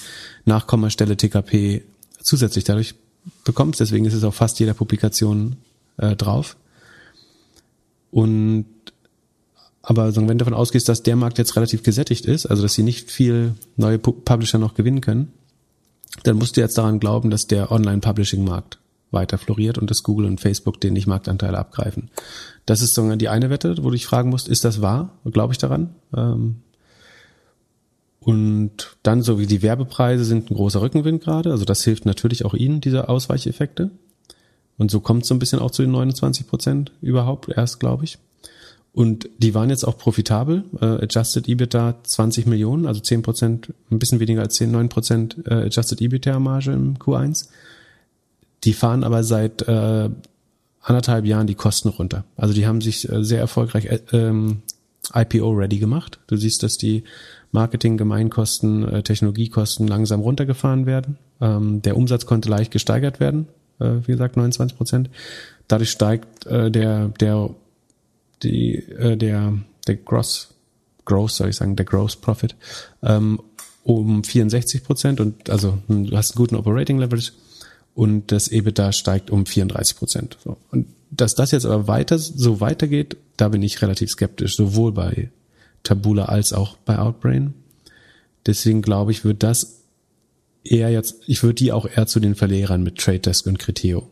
nach Kommastelle T K P zusätzlich dadurch bekommst. Deswegen ist es auf fast jeder Publikation äh, drauf. Und aber wenn du davon ausgehst, dass der Markt jetzt relativ gesättigt ist, also dass sie nicht viel neue Publisher noch gewinnen können, dann musst du jetzt daran glauben, dass der Online-Publishing-Markt weiter floriert und dass Google und Facebook den nicht Marktanteile abgreifen. Das ist sogar die eine Wette, wo du dich fragen musst, ist das wahr? Glaube ich daran? Und dann, so wie die Werbepreise sind ein großer Rückenwind gerade, also das hilft natürlich auch ihnen, diese Ausweicheffekte. Und so kommt es so ein bisschen auch zu den neunundzwanzig Prozent überhaupt erst, glaube ich. Und die waren jetzt auch profitabel, äh, Adjusted EBITDA zwanzig Millionen, also zehn Prozent, ein bisschen weniger als zehn, neun Prozent äh, Adjusted EBITDA-Marge im Q eins. Die fahren aber seit äh, anderthalb Jahren die Kosten runter. Also die haben sich äh, sehr erfolgreich äh, ähm, I P O-ready gemacht. Du siehst, dass die Marketing-, Gemeinkosten, äh, Technologiekosten langsam runtergefahren werden. Ähm, der Umsatz konnte leicht gesteigert werden, äh, wie gesagt, neunundzwanzig Prozent. Dadurch steigt äh, der der Die, äh, der, der Gross, Gross, soll ich sagen, der Gross Profit, ähm, um vierundsechzig Prozent und, also, du hast einen guten Operating Leverage und das EBITDA steigt um vierunddreißig Prozent. So. Und dass das jetzt aber weiter, so weitergeht, da bin ich relativ skeptisch, sowohl bei Taboola als auch bei Outbrain. Deswegen glaube ich, würde das eher jetzt, ich würde die auch eher zu den Verlierern mit Trade Desk und Criteo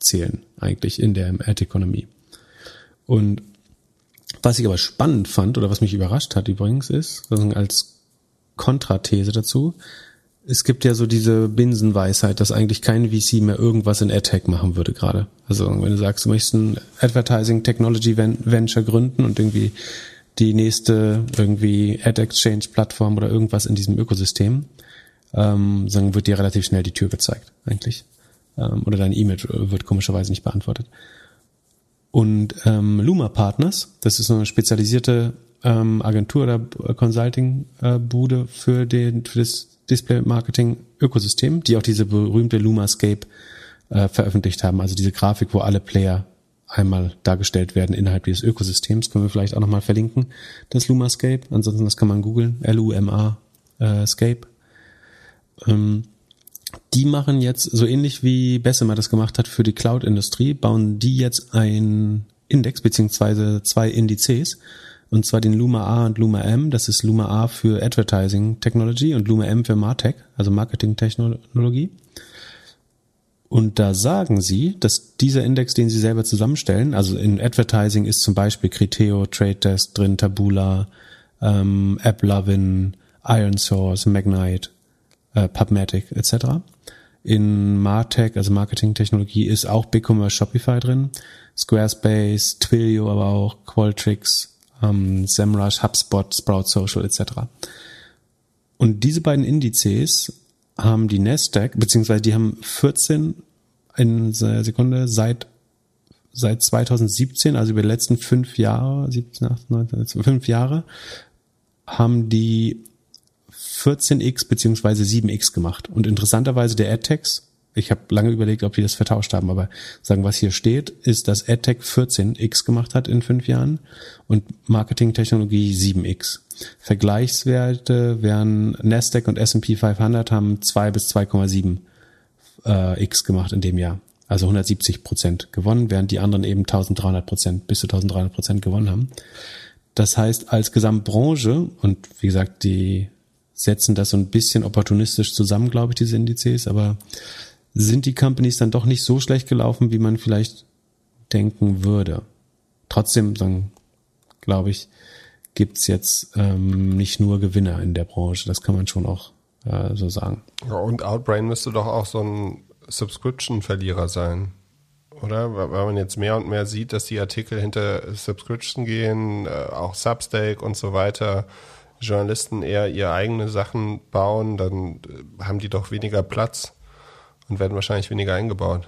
zählen, eigentlich in der Ad-Economy. Und was ich aber spannend fand oder was mich überrascht hat übrigens ist, also als Kontrathese dazu, es gibt ja so diese Binsenweisheit, dass eigentlich kein V C mehr irgendwas in AdTech machen würde gerade. Also wenn du sagst, du möchtest ein Advertising Technology Venture gründen und irgendwie die nächste irgendwie Ad-Exchange-Plattform oder irgendwas in diesem Ökosystem, ähm, dann wird dir relativ schnell die Tür gezeigt eigentlich. Ähm, oder dein E-Mail wird komischerweise nicht beantwortet. Und ähm, Luma Partners, das ist so eine spezialisierte ähm, Agentur oder Consulting-Bude äh, für, den, für das Display-Marketing-Ökosystem, die auch diese berühmte Lumascape äh, veröffentlicht haben. Also diese Grafik, wo alle Player einmal dargestellt werden innerhalb dieses Ökosystems. Können wir vielleicht auch nochmal verlinken, das Lumascape. Ansonsten, das kann man googeln. L U M A äh, Escape. Ähm, die machen jetzt, so ähnlich wie Bessemer das gemacht hat für die Cloud-Industrie, bauen die jetzt einen Index, beziehungsweise zwei Indizes, und zwar den Luma A und Luma M. Das ist Luma A für Advertising Technology und Luma M für MarTech, also Marketing Technologie. Und da sagen sie, dass dieser Index, den sie selber zusammenstellen, also in Advertising ist zum Beispiel Criteo, Trade Desk drin, Taboola, ähm, AppLovin, ironSource, Magnite, äh, PubMatic et cetera. In MarTech, also Marketing-Technologie, ist auch BigCommerce, Shopify drin, Squarespace, Twilio, aber auch Qualtrics, ähm, SEMrush, HubSpot, Sprout Social et cetera. Und diese beiden Indizes haben die Nasdaq, beziehungsweise die haben vierzehn in einer Sekunde seit seit zwanzig siebzehn, also über die letzten fünf Jahre, siebzehn, achtzehn, neunzehn, fünf Jahre, haben die vierzehn x beziehungsweise sieben x gemacht. Und interessanterweise der AdTex, ich habe lange überlegt, ob die das vertauscht haben, aber sagen, was hier steht, ist, dass AdTech vierzehn x gemacht hat in fünf Jahren und Marketingtechnologie sieben x. Vergleichswerte wären Nasdaq und S and P fünfhundert haben zwei bis zwei Komma sieben äh, x gemacht in dem Jahr. Also hundertsiebzig Prozent gewonnen, während die anderen eben dreizehnhundert Prozent, bis zu dreizehnhundert Prozent gewonnen haben. Das heißt, als Gesamtbranche, und wie gesagt, die setzen das so ein bisschen opportunistisch zusammen, glaube ich, diese Indizes, aber sind die Companies dann doch nicht so schlecht gelaufen, wie man vielleicht denken würde. Trotzdem, dann glaube ich, gibt es jetzt ähm, nicht nur Gewinner in der Branche. Das kann man schon auch äh, so sagen. Ja, und Outbrain müsste doch auch so ein Subscription-Verlierer sein, oder? Weil man jetzt mehr und mehr sieht, dass die Artikel hinter Subscription gehen, äh, auch Substack und so weiter, Journalisten eher ihre eigenen Sachen bauen, dann äh, haben die doch weniger Platz und werden wahrscheinlich weniger eingebaut.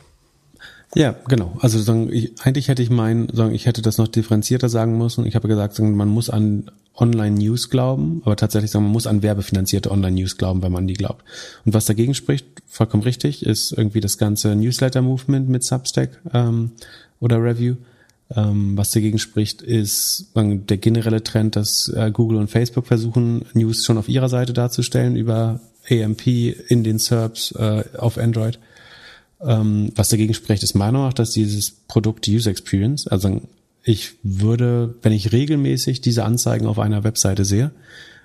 Ja, genau. Also sagen, ich, eigentlich hätte ich meinen, sagen, ich hätte das noch differenzierter sagen müssen. Ich habe gesagt, sagen, man muss an Online-News glauben, aber tatsächlich sagen, man muss an werbefinanzierte Online-News glauben, wenn man die glaubt. Und was dagegen spricht, vollkommen richtig, ist irgendwie das ganze Newsletter-Movement mit Substack ähm, oder Review. Ähm, was dagegen spricht, ist sagen, der generelle Trend, dass äh, Google und Facebook versuchen, News schon auf ihrer Seite darzustellen über A M P in den S E R Ps äh, auf Android. Was dagegen spricht, ist meiner Meinung nach, dass dieses Produkt die User Experience, also ich würde, wenn ich regelmäßig diese Anzeigen auf einer Webseite sehe,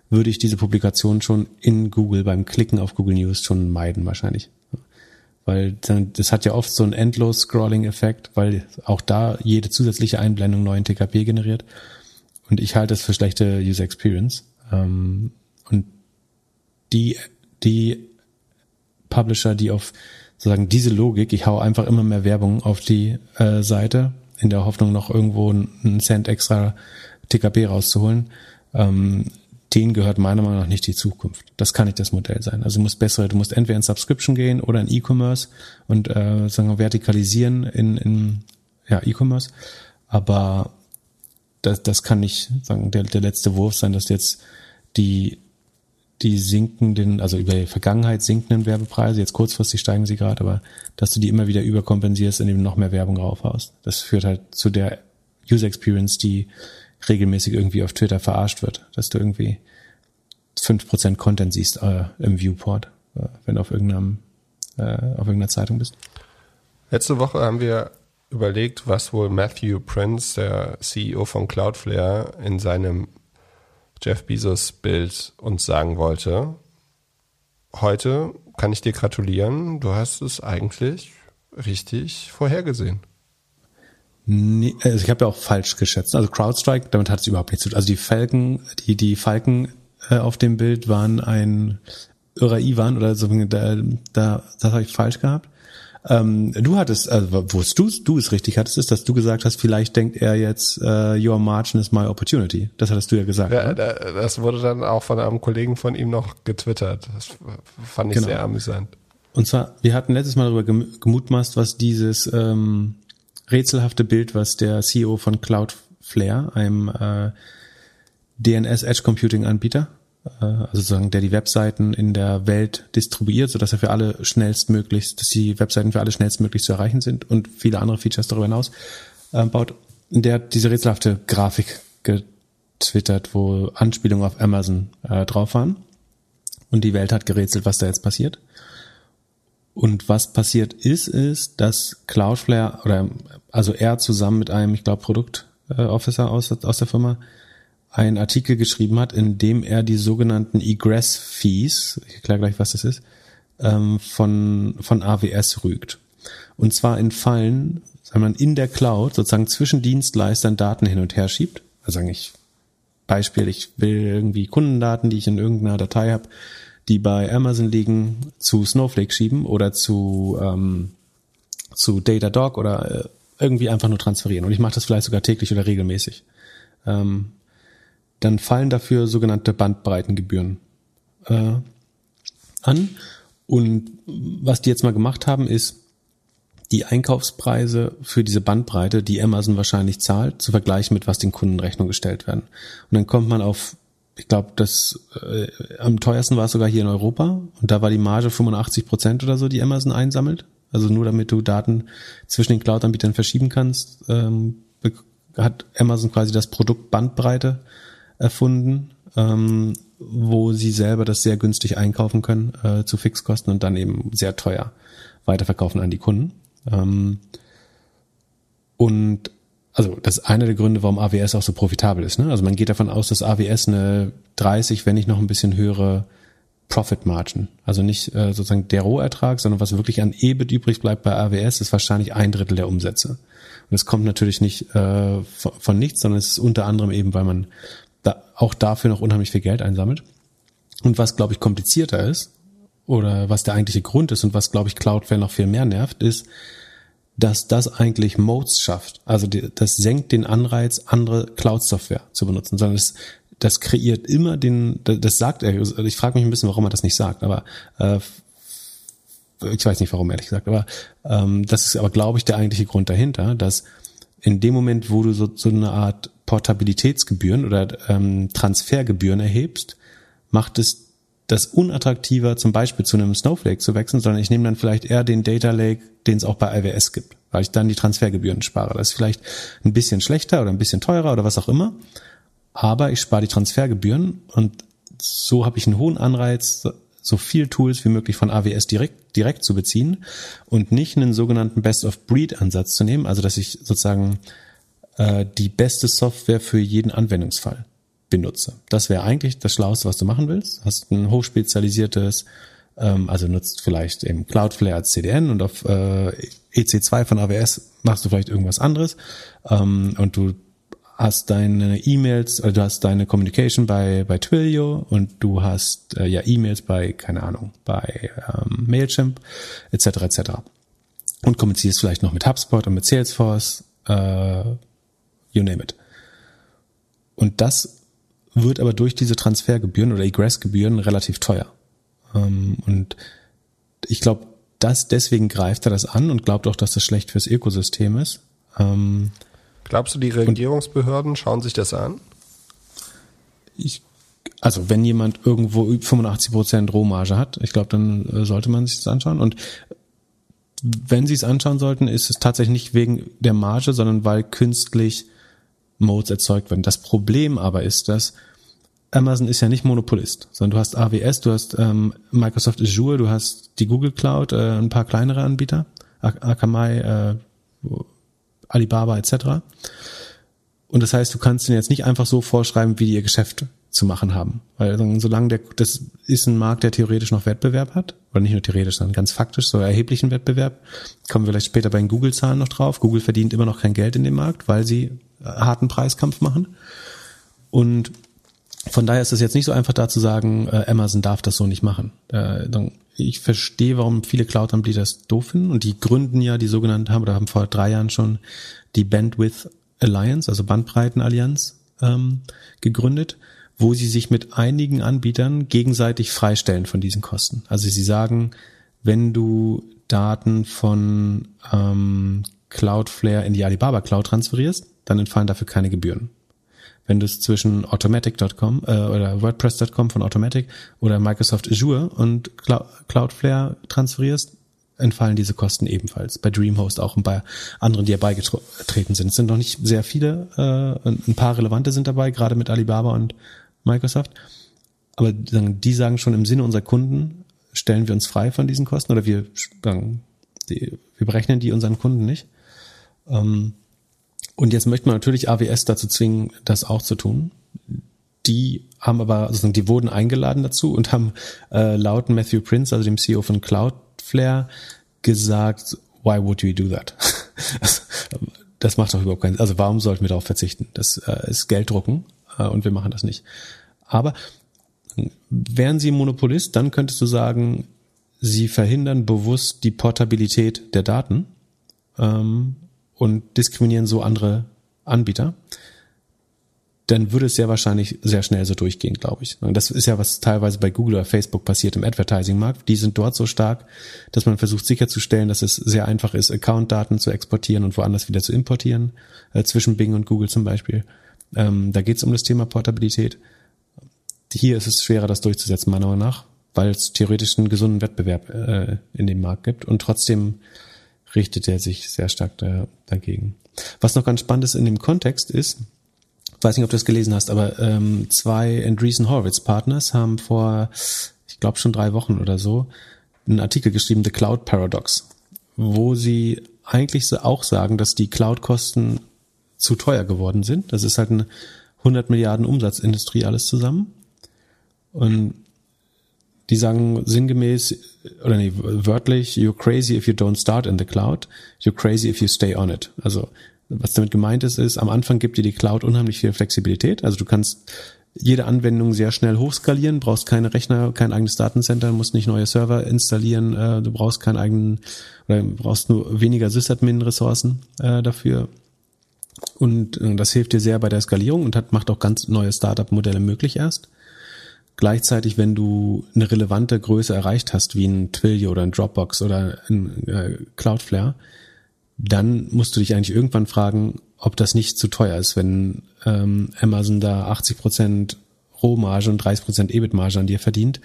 würde ich diese Publikation schon in Google beim Klicken auf Google News schon meiden wahrscheinlich. Weil das hat ja oft so einen Endlos-Scrolling-Effekt, weil auch da jede zusätzliche Einblendung neuen T K P generiert. Und ich halte das für schlechte User Experience. Und die, die Publisher, die auf sozusagen diese Logik, ich hau einfach immer mehr Werbung auf die äh, Seite, in der Hoffnung noch irgendwo einen Cent extra T K P rauszuholen, ähm, denen gehört meiner Meinung nach nicht die Zukunft. Das kann nicht das Modell sein. Also du musst bessere, du musst entweder in Subscription gehen oder in E-Commerce und äh, sagen vertikalisieren in, in ja, E-Commerce, aber das, das kann nicht sagen der, der letzte Wurf sein, dass jetzt die die sinkenden, also über die Vergangenheit sinkenden Werbepreise, jetzt kurzfristig steigen sie gerade, aber dass du die immer wieder überkompensierst, indem du noch mehr Werbung raufhaust. Das führt halt zu der User Experience, die regelmäßig irgendwie auf Twitter verarscht wird, dass du irgendwie fünf Prozent Content siehst äh, im Viewport, äh, wenn du auf, irgendeinem, äh, auf irgendeiner Zeitung bist. Letzte Woche haben wir überlegt, was wohl Matthew Prince, der C E O von Cloudflare, in seinem Jeff Bezos-Bild uns sagen wollte. Heute kann ich dir gratulieren, du hast es eigentlich richtig vorhergesehen. Nee, also ich habe ja auch falsch geschätzt. Also CrowdStrike, damit hat es überhaupt nichts zu tun. Also die Falken, die, die Falken äh, auf dem Bild waren ein irrer Iwan oder so, da, da, das habe ich falsch gehabt. Ähm, du hattest, also wo du, du es richtig hattest, ist, dass du gesagt hast, vielleicht denkt er jetzt, uh, your margin is my opportunity. Das hattest du ja gesagt. Ja, da, das wurde dann auch von einem Kollegen von ihm noch getwittert. Das fand ich genau sehr amüsant. Und zwar, wir hatten letztes Mal darüber gemutmaßt, was dieses ähm, rätselhafte Bild, was der C E O von Cloudflare, einem äh, D N S-Edge-Computing-Anbieter, also sozusagen, der die Webseiten in der Welt distribuiert, sodass er für alle schnellstmöglichst, dass die Webseiten für alle schnellstmöglich zu erreichen sind und viele andere Features darüber hinaus äh, baut. Der hat diese rätselhafte Grafik getwittert, wo Anspielungen auf Amazon äh, drauf waren. und die Welt hat gerätselt, was da jetzt passiert. Und was passiert ist, ist, dass Cloudflare, oder also er zusammen mit einem, ich glaube, Produktofficer aus, aus der Firma, einen Artikel geschrieben hat, in dem er die sogenannten Egress-Fees, ich erkläre gleich, was das ist, ähm, von von A W S rügt. Und zwar in Fällen, wenn man in der Cloud sozusagen zwischen Dienstleistern Daten hin und her schiebt. Also sagen ich, Beispiel, ich will irgendwie Kundendaten, die ich in irgendeiner Datei habe, die bei Amazon liegen, zu Snowflake schieben oder zu ähm, zu Datadog oder äh, irgendwie einfach nur transferieren. Und ich mache das vielleicht sogar täglich oder regelmäßig. Ähm, dann fallen dafür sogenannte Bandbreitengebühren äh, an. Und was die jetzt mal gemacht haben, ist, die Einkaufspreise für diese Bandbreite, die Amazon wahrscheinlich zahlt, zu vergleichen mit, was den Kunden in Rechnung gestellt werden. Und dann kommt man auf, ich glaube, das äh, am teuersten war es sogar hier in Europa. Und da war die Marge fünfundachtzig Prozent oder so, die Amazon einsammelt. Also nur damit du Daten zwischen den Cloud-Anbietern verschieben kannst, ähm, hat Amazon quasi das Produkt Bandbreite erfunden, ähm, wo sie selber das sehr günstig einkaufen können äh, zu Fixkosten und dann eben sehr teuer weiterverkaufen an die Kunden. Ähm, und also das ist einer der Gründe, warum A W S auch so profitabel ist, ne? Also man geht davon aus, dass A W S eine dreißig, wenn nicht noch ein bisschen höhere Profit Margin, also nicht äh, sozusagen der Rohertrag, sondern was wirklich an E B I T übrig bleibt bei A W S, ist wahrscheinlich ein Drittel der Umsätze. Und das kommt natürlich nicht äh, von, von nichts, sondern es ist unter anderem eben, weil man da auch dafür noch unheimlich viel Geld einsammelt. Und was, glaube ich, komplizierter ist, oder was der eigentliche Grund ist und was, glaube ich, Cloudflare noch viel mehr nervt, ist, dass das eigentlich Modes schafft. Also die, das senkt den Anreiz, andere Cloud-Software zu benutzen, sondern es, das kreiert immer den, das sagt er, ich frage mich ein bisschen, warum er das nicht sagt, aber äh, ich weiß nicht, warum, ehrlich gesagt, aber ähm, das ist aber, glaube ich, der eigentliche Grund dahinter, dass in dem Moment, wo du so, so eine Art Portabilitätsgebühren oder ähm, Transfergebühren erhebst, macht es das unattraktiver, zum Beispiel zu einem Snowflake zu wechseln, sondern ich nehme dann vielleicht eher den Data Lake, den es auch bei A W S gibt, weil ich dann die Transfergebühren spare. Das ist vielleicht ein bisschen schlechter oder ein bisschen teurer oder was auch immer, aber ich spare die Transfergebühren und so habe ich einen hohen Anreiz, so viel Tools wie möglich von A W S direkt direkt zu beziehen und nicht einen sogenannten Best-of-Breed-Ansatz zu nehmen, also dass ich sozusagen äh, die beste Software für jeden Anwendungsfall benutze. Das wäre eigentlich das Schlauste, was du machen willst. Hast ein hochspezialisiertes, ähm, also nutzt vielleicht eben Cloudflare als C D N und auf äh, E C zwei von A W S machst du vielleicht irgendwas anderes ähm, und du hast deine E-Mails, also du hast deine Communication bei bei Twilio und du hast äh, ja E-Mails bei, keine Ahnung, bei ähm, Mailchimp et cetera et cetera. Und kommunizierst vielleicht noch mit HubSpot und mit Salesforce, äh, you name it. Und das wird aber durch diese Transfergebühren oder Egress-Gebühren relativ teuer. Und ich glaube, dass deswegen greift er das an und glaubt auch, dass das schlecht fürs Ökosystem ist. Glaubst du, die Regierungsbehörden schauen sich das an? Ich, also wenn jemand irgendwo fünfundachtzig Prozent Rohmarge hat, ich glaube, dann sollte man sich das anschauen. Und wenn sie es anschauen sollten, ist es tatsächlich nicht wegen der Marge, sondern weil künstlich Modes erzeugt werden. Das Problem aber ist, dass Amazon ist ja nicht Monopolist, sondern du hast A W S, du hast ähm, Microsoft Azure, du hast die Google Cloud, äh, ein paar kleinere Anbieter, Akamai, äh, Alibaba et cetera. Und das heißt, du kannst ihnen jetzt nicht einfach so vorschreiben, wie die ihr Geschäft zu machen haben, weil solange der, das ist ein Markt, der theoretisch noch Wettbewerb hat, oder nicht nur theoretisch, sondern ganz faktisch, so erheblichen Wettbewerb, kommen wir vielleicht später bei den Google-Zahlen noch drauf. Google verdient immer noch kein Geld in dem Markt, weil sie harten Preiskampf machen. Und von daher ist es jetzt nicht so einfach da zu sagen, äh, Amazon darf das so nicht machen. Äh, ich verstehe, warum viele Cloud-Anbieter das doof finden und die gründen ja, die sogenannten haben oder haben vor drei Jahren schon die Bandwidth Alliance, also Bandbreitenallianz, ähm, gegründet, wo sie sich mit einigen Anbietern gegenseitig freistellen von diesen Kosten. Also sie sagen, wenn du Daten von ähm, Cloudflare in die Alibaba Cloud transferierst, dann entfallen dafür keine Gebühren. Wenn du es zwischen automatic Punkt com äh, oder WordPress Punkt com von Automatic oder Microsoft Azure und Clou- Cloudflare transferierst, entfallen diese Kosten ebenfalls. Bei Dreamhost auch und bei anderen, die ja beigetreten sind. Es sind noch nicht sehr viele, äh, ein paar relevante sind dabei, gerade mit Alibaba und Microsoft. Aber die sagen schon, im Sinne unserer Kunden stellen wir uns frei von diesen Kosten oder wir, wir berechnen die unseren Kunden nicht. Und jetzt möchte man natürlich A W S dazu zwingen, das auch zu tun. Die haben aber, also die wurden eingeladen dazu und haben äh, laut Matthew Prince, also dem C E O von Cloudflare, gesagt, why would we do that? Das macht doch überhaupt keinen Sinn. Also warum sollten wir darauf verzichten? Das äh, ist Gelddrucken äh, und wir machen das nicht. Aber wären sie Monopolist, dann könntest du sagen, sie verhindern bewusst die Portabilität der Daten ähm, und diskriminieren so andere Anbieter. Dann würde es sehr wahrscheinlich sehr schnell so durchgehen, glaube ich. Das ist ja, was teilweise bei Google oder Facebook passiert im Advertising-Markt. Die sind dort so stark, dass man versucht sicherzustellen, dass es sehr einfach ist, Account-Daten zu exportieren und woanders wieder zu importieren, äh, zwischen Bing und Google zum Beispiel. Ähm, da geht es um das Thema Portabilität. Hier ist es schwerer, das durchzusetzen, meiner Meinung nach, weil es theoretisch einen gesunden Wettbewerb äh, in dem Markt gibt. Und trotzdem richtet er sich sehr stark da, dagegen. Was noch ganz spannend ist in dem Kontext ist, ich weiß nicht, ob du das gelesen hast, aber ähm, zwei Andreessen Horowitz Partners haben vor, ich glaube schon drei Wochen oder so, einen Artikel geschrieben, The Cloud Paradox, wo sie eigentlich so auch sagen, dass die Cloud-Kosten zu teuer geworden sind. Das ist halt eine hundert Milliarden Umsatzindustrie alles zusammen. Und die sagen sinngemäß, oder nee, wörtlich, you're crazy if you don't start in the cloud, you're crazy if you stay on it. Also was damit gemeint ist, ist, am Anfang gibt dir die Cloud unheimlich viel Flexibilität. Also du kannst jede Anwendung sehr schnell hochskalieren, brauchst keine Rechner, kein eigenes Datencenter, musst nicht neue Server installieren, äh, du brauchst keinen eigenen, oder brauchst nur weniger Sysadmin-Ressourcen äh, dafür. Und äh, das hilft dir sehr bei der Skalierung und hat, macht auch ganz neue Startup-Modelle möglich erst. Gleichzeitig, wenn du eine relevante Größe erreicht hast, wie ein Twilio oder ein Dropbox oder ein äh, Cloudflare, dann musst du dich eigentlich irgendwann fragen, ob das nicht zu teuer ist, wenn ähm, Amazon da achtzig Prozent Rohmarge und dreißig Prozent E B I T-Marge an dir verdient.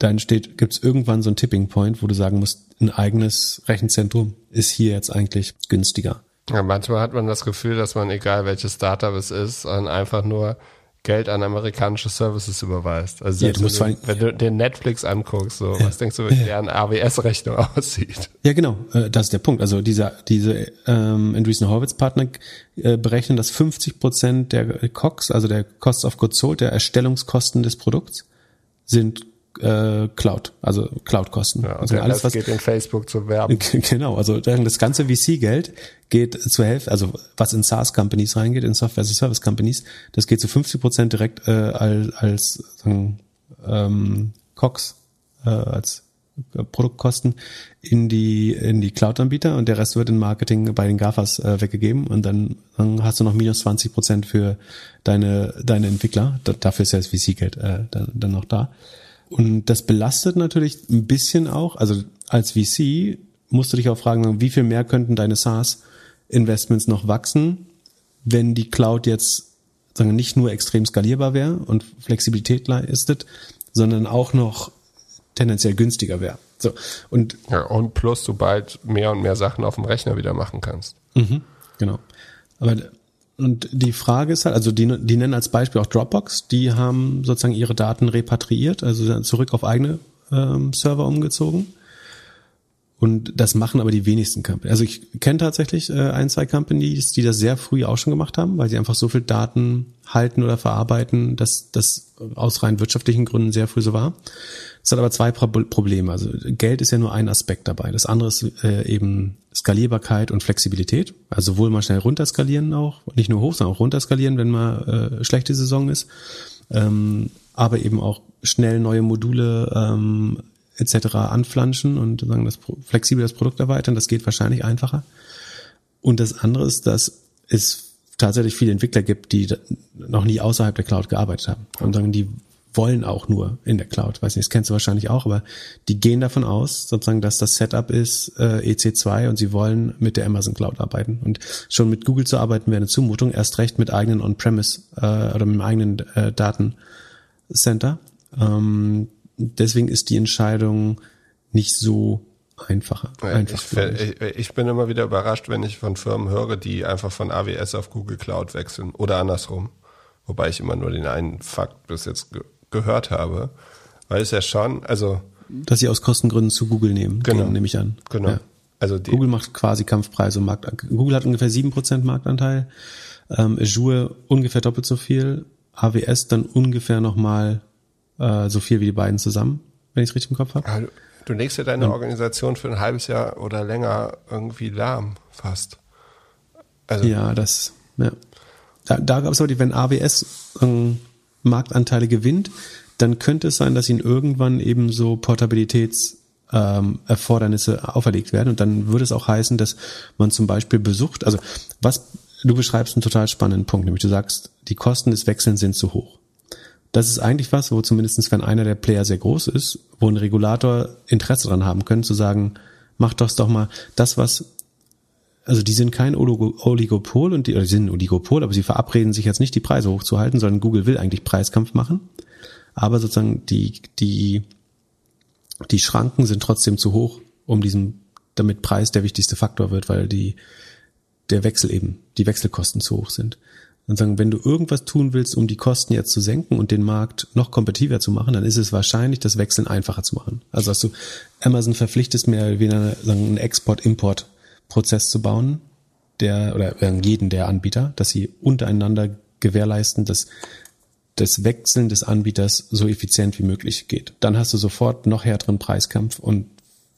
Dann steht, gibt's irgendwann so einen Tipping-Point, wo du sagen musst, ein eigenes Rechenzentrum ist hier jetzt eigentlich günstiger. Ja, manchmal hat man das Gefühl, dass man, egal welches Startup es ist, einfach nur Geld an amerikanische Services überweist. Also ja, du musst den, wenn du den Netflix anguckst, so, ja, was denkst du, wie ja. deren A W S-Rechnung aussieht? Ja, genau, das ist der Punkt. Also dieser, diese ähm, Andreessen Horowitz-Partner äh, berechnen, dass fünfzig Prozent der C O G S, also der Cost of Goods Sold, der Erstellungskosten des Produkts, sind äh, Cloud, also Cloud-Kosten. Ja, also alles, was geht in Facebook zu werben. Genau, also das ganze V C-Geld geht zur Hälfte, also was in SaaS-Companies reingeht, in Software-as-a-Service-Companies, das geht zu fünfzig Prozent direkt äh, als, als sagen, ähm, C O G S, äh, als äh, Produktkosten in die in die Cloud-Anbieter und der Rest wird in Marketing bei den GAFAs äh, weggegeben und dann, dann hast du noch minus zwanzig Prozent für deine deine Entwickler. Da, dafür ist ja das V C-Geld äh, dann, dann noch da. Und das belastet natürlich ein bisschen auch, also als V C musst du dich auch fragen, wie viel mehr könnten deine SaaS-Investments noch wachsen, wenn die Cloud jetzt sagen wir, nicht nur extrem skalierbar wäre und Flexibilität leistet, sondern auch noch tendenziell günstiger wäre. So, und, ja, und plus du bald mehr und mehr Sachen auf dem Rechner wieder machen kannst. Mhm, genau. Aber und die Frage ist halt, also die, die nennen als Beispiel auch Dropbox, die haben sozusagen ihre Daten repatriiert, also zurück auf eigene ähm, Server umgezogen. Und das machen aber die wenigsten Companies. Also ich kenne tatsächlich äh, ein, zwei Companies, die das sehr früh auch schon gemacht haben, weil sie einfach so viel Daten halten oder verarbeiten, dass das aus rein wirtschaftlichen Gründen sehr früh so war. Es hat aber zwei Pro- Probleme. Also Geld ist ja nur ein Aspekt dabei. Das andere ist äh, eben Skalierbarkeit und Flexibilität. Also sowohl mal schnell runterskalieren auch, nicht nur hoch, sondern auch runterskalieren, wenn mal äh, schlechte Saison ist. Ähm, aber eben auch schnell neue Module ähm, et cetera anflanschen und sagen, das flexibel das Produkt erweitern, das geht wahrscheinlich einfacher. Und das andere ist, dass es tatsächlich viele Entwickler gibt, die noch nie außerhalb der Cloud gearbeitet haben. Und sagen, die wollen auch nur in der Cloud. Weiß nicht, das kennst du wahrscheinlich auch, aber die gehen davon aus, sozusagen, dass das Setup ist äh, E C zwei und sie wollen mit der Amazon Cloud arbeiten. Und schon mit Google zu arbeiten wäre eine Zumutung, erst recht mit eigenen On-Premise äh, oder mit dem eigenen äh, Datencenter. Ähm, Deswegen ist die Entscheidung nicht so einfacher. Einfach ich, ich bin immer wieder überrascht, wenn ich von Firmen höre, die einfach von A W S auf Google Cloud wechseln oder andersrum. Wobei ich immer nur den einen Fakt bis jetzt gehört habe. Weil es ja schon, also... Dass sie aus Kostengründen zu Google nehmen, genau, nehme ich an. Genau. Ja. Also die, Google macht quasi Kampfpreise und Marktanteil. Google hat ungefähr sieben Prozent Marktanteil, ähm, Azure ungefähr doppelt so viel, A W S dann ungefähr nochmal äh, so viel wie die beiden zusammen, wenn ich es richtig im Kopf habe. Ja, du, du legst ja deine und, Organisation für ein halbes Jahr oder länger irgendwie lahm fast. Also, ja, das... Ja. Da, da gab es aber die, wenn A W S ähm, Marktanteile gewinnt, dann könnte es sein, dass ihnen irgendwann eben so Portabilitätserfordernisse ähm, auferlegt werden. Und dann würde es auch heißen, dass man zum Beispiel besucht, also was du beschreibst, einen total spannenden Punkt, nämlich du sagst, die Kosten des Wechselns sind zu hoch. Das ist eigentlich was, wo zumindest, wenn einer der Player sehr groß ist, wo ein Regulator Interesse dran haben können, zu sagen, mach doch doch mal das, was... Also die sind kein Oligopol, und die, oder die sind ein Oligopol, aber sie verabreden sich jetzt nicht, die Preise hochzuhalten, sondern Google will eigentlich Preiskampf machen. Aber sozusagen die, die, die Schranken sind trotzdem zu hoch, um diesen, damit Preis der wichtigste Faktor wird, weil die, der Wechsel eben, die Wechselkosten zu hoch sind. Und sagen, wenn du irgendwas tun willst, um die Kosten jetzt zu senken und den Markt noch kompetitiver zu machen, dann ist es wahrscheinlich, das Wechseln einfacher zu machen. Also, dass du Amazon verpflichtest, mehr wie eine, sagen, einen Export-Import-Prozess zu bauen, der, oder jeden der Anbieter, dass sie untereinander gewährleisten, dass das Wechseln des Anbieters so effizient wie möglich geht. Dann hast du sofort noch härteren Preiskampf und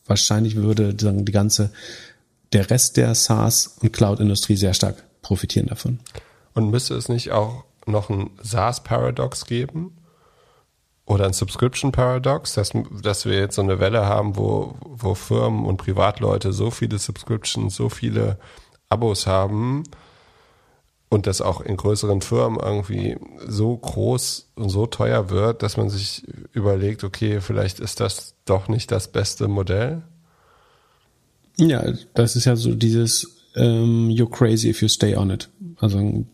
wahrscheinlich würde dann die ganze, der Rest der SaaS- und Cloud-Industrie sehr stark profitieren davon. Und müsste es nicht auch noch ein SaaS-Paradox geben? Oder ein Subscription-Paradox? Dass, dass wir jetzt so eine Welle haben, wo, wo Firmen und Privatleute so viele Subscriptions, so viele Abos haben, und das auch in größeren Firmen irgendwie so groß und so teuer wird, dass man sich überlegt, okay, vielleicht ist das doch nicht das beste Modell? Ja, das ist ja so dieses ähm, you're crazy if you stay on it. Also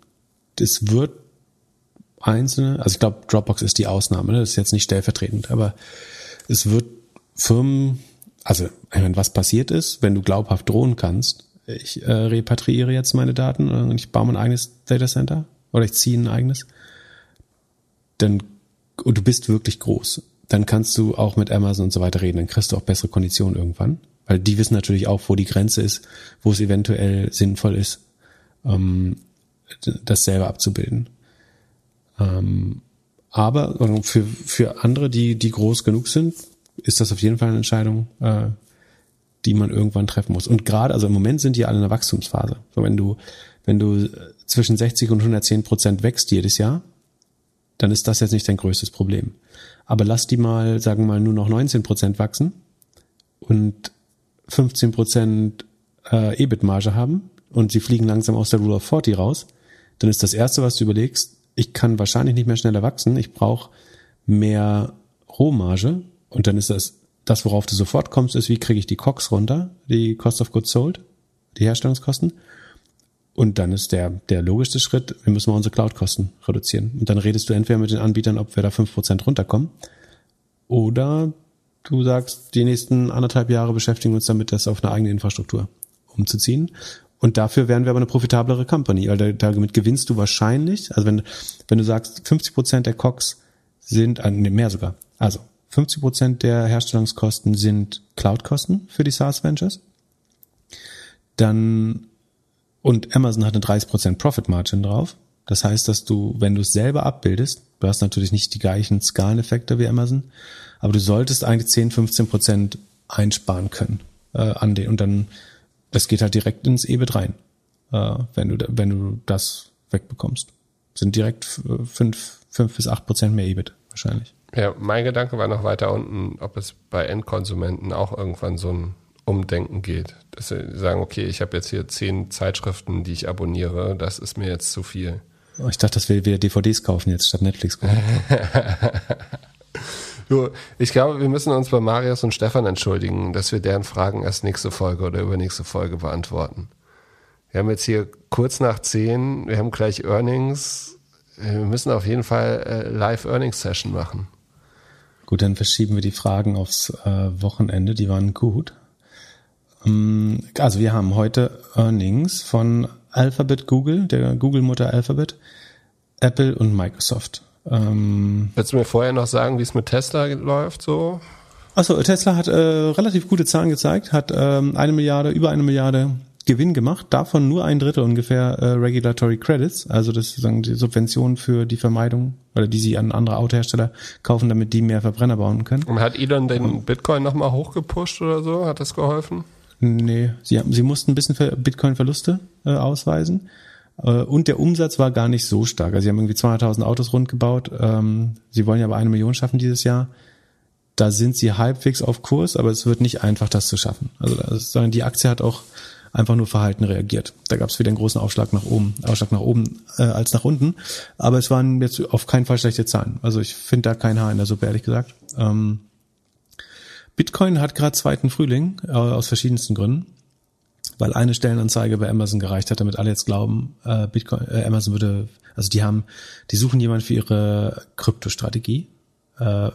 es wird einzelne, also ich glaube, Dropbox ist die Ausnahme, ne? Das ist jetzt nicht stellvertretend, aber es wird Firmen, also ich meine, was passiert ist, wenn du glaubhaft drohen kannst, ich äh, repatriiere jetzt meine Daten und ich baue mein eigenes Datacenter oder ich ziehe ein eigenes, dann, und du bist wirklich groß, dann kannst du auch mit Amazon und so weiter reden, dann kriegst du auch bessere Konditionen irgendwann, weil die wissen natürlich auch, wo die Grenze ist, wo es eventuell sinnvoll ist, ähm, das selber abzubilden. Ähm, aber für, für andere, die, die groß genug sind, ist das auf jeden Fall eine Entscheidung, äh, die man irgendwann treffen muss. Und gerade, also im Moment sind die alle in einer Wachstumsphase. So, wenn du, wenn du zwischen sechzig und hundertzehn Prozent wächst jedes Jahr, dann ist das jetzt nicht dein größtes Problem. Aber lass die mal, sagen wir mal, nur noch neunzehn Prozent wachsen und fünfzehn Prozent äh, E B I T-Marge haben und sie fliegen langsam aus der Rule of vierzig raus, dann ist das Erste, was du überlegst, ich kann wahrscheinlich nicht mehr schneller wachsen, ich brauche mehr Rohmarge, und dann ist das Das, worauf du sofort kommst, ist, wie kriege ich die C O G S runter, die Cost of Goods Sold, die Herstellungskosten. Und dann ist der, der logischste Schritt, wir müssen mal unsere Cloud-Kosten reduzieren. Und dann redest du entweder mit den Anbietern, ob wir da fünf Prozent runterkommen, oder du sagst, die nächsten anderthalb Jahre beschäftigen wir uns damit, das auf eine eigene Infrastruktur umzuziehen. Und dafür wären wir aber eine profitablere Company, weil damit gewinnst du wahrscheinlich, also wenn, wenn du sagst, fünfzig Prozent der C O G S sind, nee, mehr sogar, also fünfzig Prozent der Herstellungskosten sind Cloud-Kosten für die SaaS-Ventures. Dann, und Amazon hat eine dreißig Prozent Profit-Margin drauf. Das heißt, dass du, wenn du es selber abbildest, du hast natürlich nicht die gleichen Skaleneffekte wie Amazon, aber du solltest eigentlich zehn, fünfzehn Prozent einsparen können, äh, an den, und dann, das geht halt direkt ins E B I T rein, äh, wenn du, wenn du das wegbekommst. Sind direkt fünf, fünf bis acht Prozent mehr E B I T wahrscheinlich. Ja, mein Gedanke war noch weiter unten, ob es bei Endkonsumenten auch irgendwann so ein Umdenken geht. Dass sie sagen, okay, ich habe jetzt hier zehn Zeitschriften, die ich abonniere, das ist mir jetzt zu viel. Oh, ich dachte, dass wir wieder D V Ds kaufen jetzt statt Netflix kaufen. Du, ich glaube, wir müssen uns bei Marius und Stefan entschuldigen, dass wir deren Fragen erst nächste Folge oder übernächste Folge beantworten. Wir haben jetzt hier kurz nach zehn, wir haben gleich Earnings. Wir müssen auf jeden Fall Live-Earnings-Session machen. Gut, dann verschieben wir die Fragen aufs äh, Wochenende. Die waren gut. Um, also wir haben heute Earnings von Alphabet, Google, der Google-Mutter Alphabet, Apple und Microsoft. Ähm, Willst du mir vorher noch sagen, wie es mit Tesla läuft so? Achso, Tesla hat äh, relativ gute Zahlen gezeigt, hat ähm, eine Milliarde, über eine Milliarde Gewinn gemacht, davon nur ein Drittel ungefähr äh, Regulatory Credits, also das sozusagen die Subventionen für die Vermeidung, oder die sie an andere Autohersteller kaufen, damit die mehr Verbrenner bauen können. Und hat Elon den Und, Bitcoin nochmal hochgepusht oder so? Hat das geholfen? Nee, sie, sie mussten ein bisschen Bitcoin-Verluste äh, ausweisen. Und der Umsatz war gar nicht so stark. Also sie haben irgendwie zweihunderttausend Autos rund gebaut. Sie wollen ja aber eine Million schaffen dieses Jahr. Da sind sie halbwegs auf Kurs, aber es wird nicht einfach, das zu schaffen. Also die Aktie hat auch einfach nur verhalten reagiert. Da gab es wieder einen großen Aufschlag nach oben, Aufschlag nach oben äh, als nach unten. Aber es waren jetzt auf keinen Fall schlechte Zahlen. Also ich finde da kein Haar in der Suppe, ehrlich gesagt. Ähm, Bitcoin hat gerade zweiten Frühling, äh, aus verschiedensten Gründen. Weil eine Stellenanzeige bei Amazon gereicht hat, damit alle jetzt glauben, äh, Bitcoin, äh, Amazon würde, also die haben, die suchen jemanden für ihre Kryptostrategie, äh,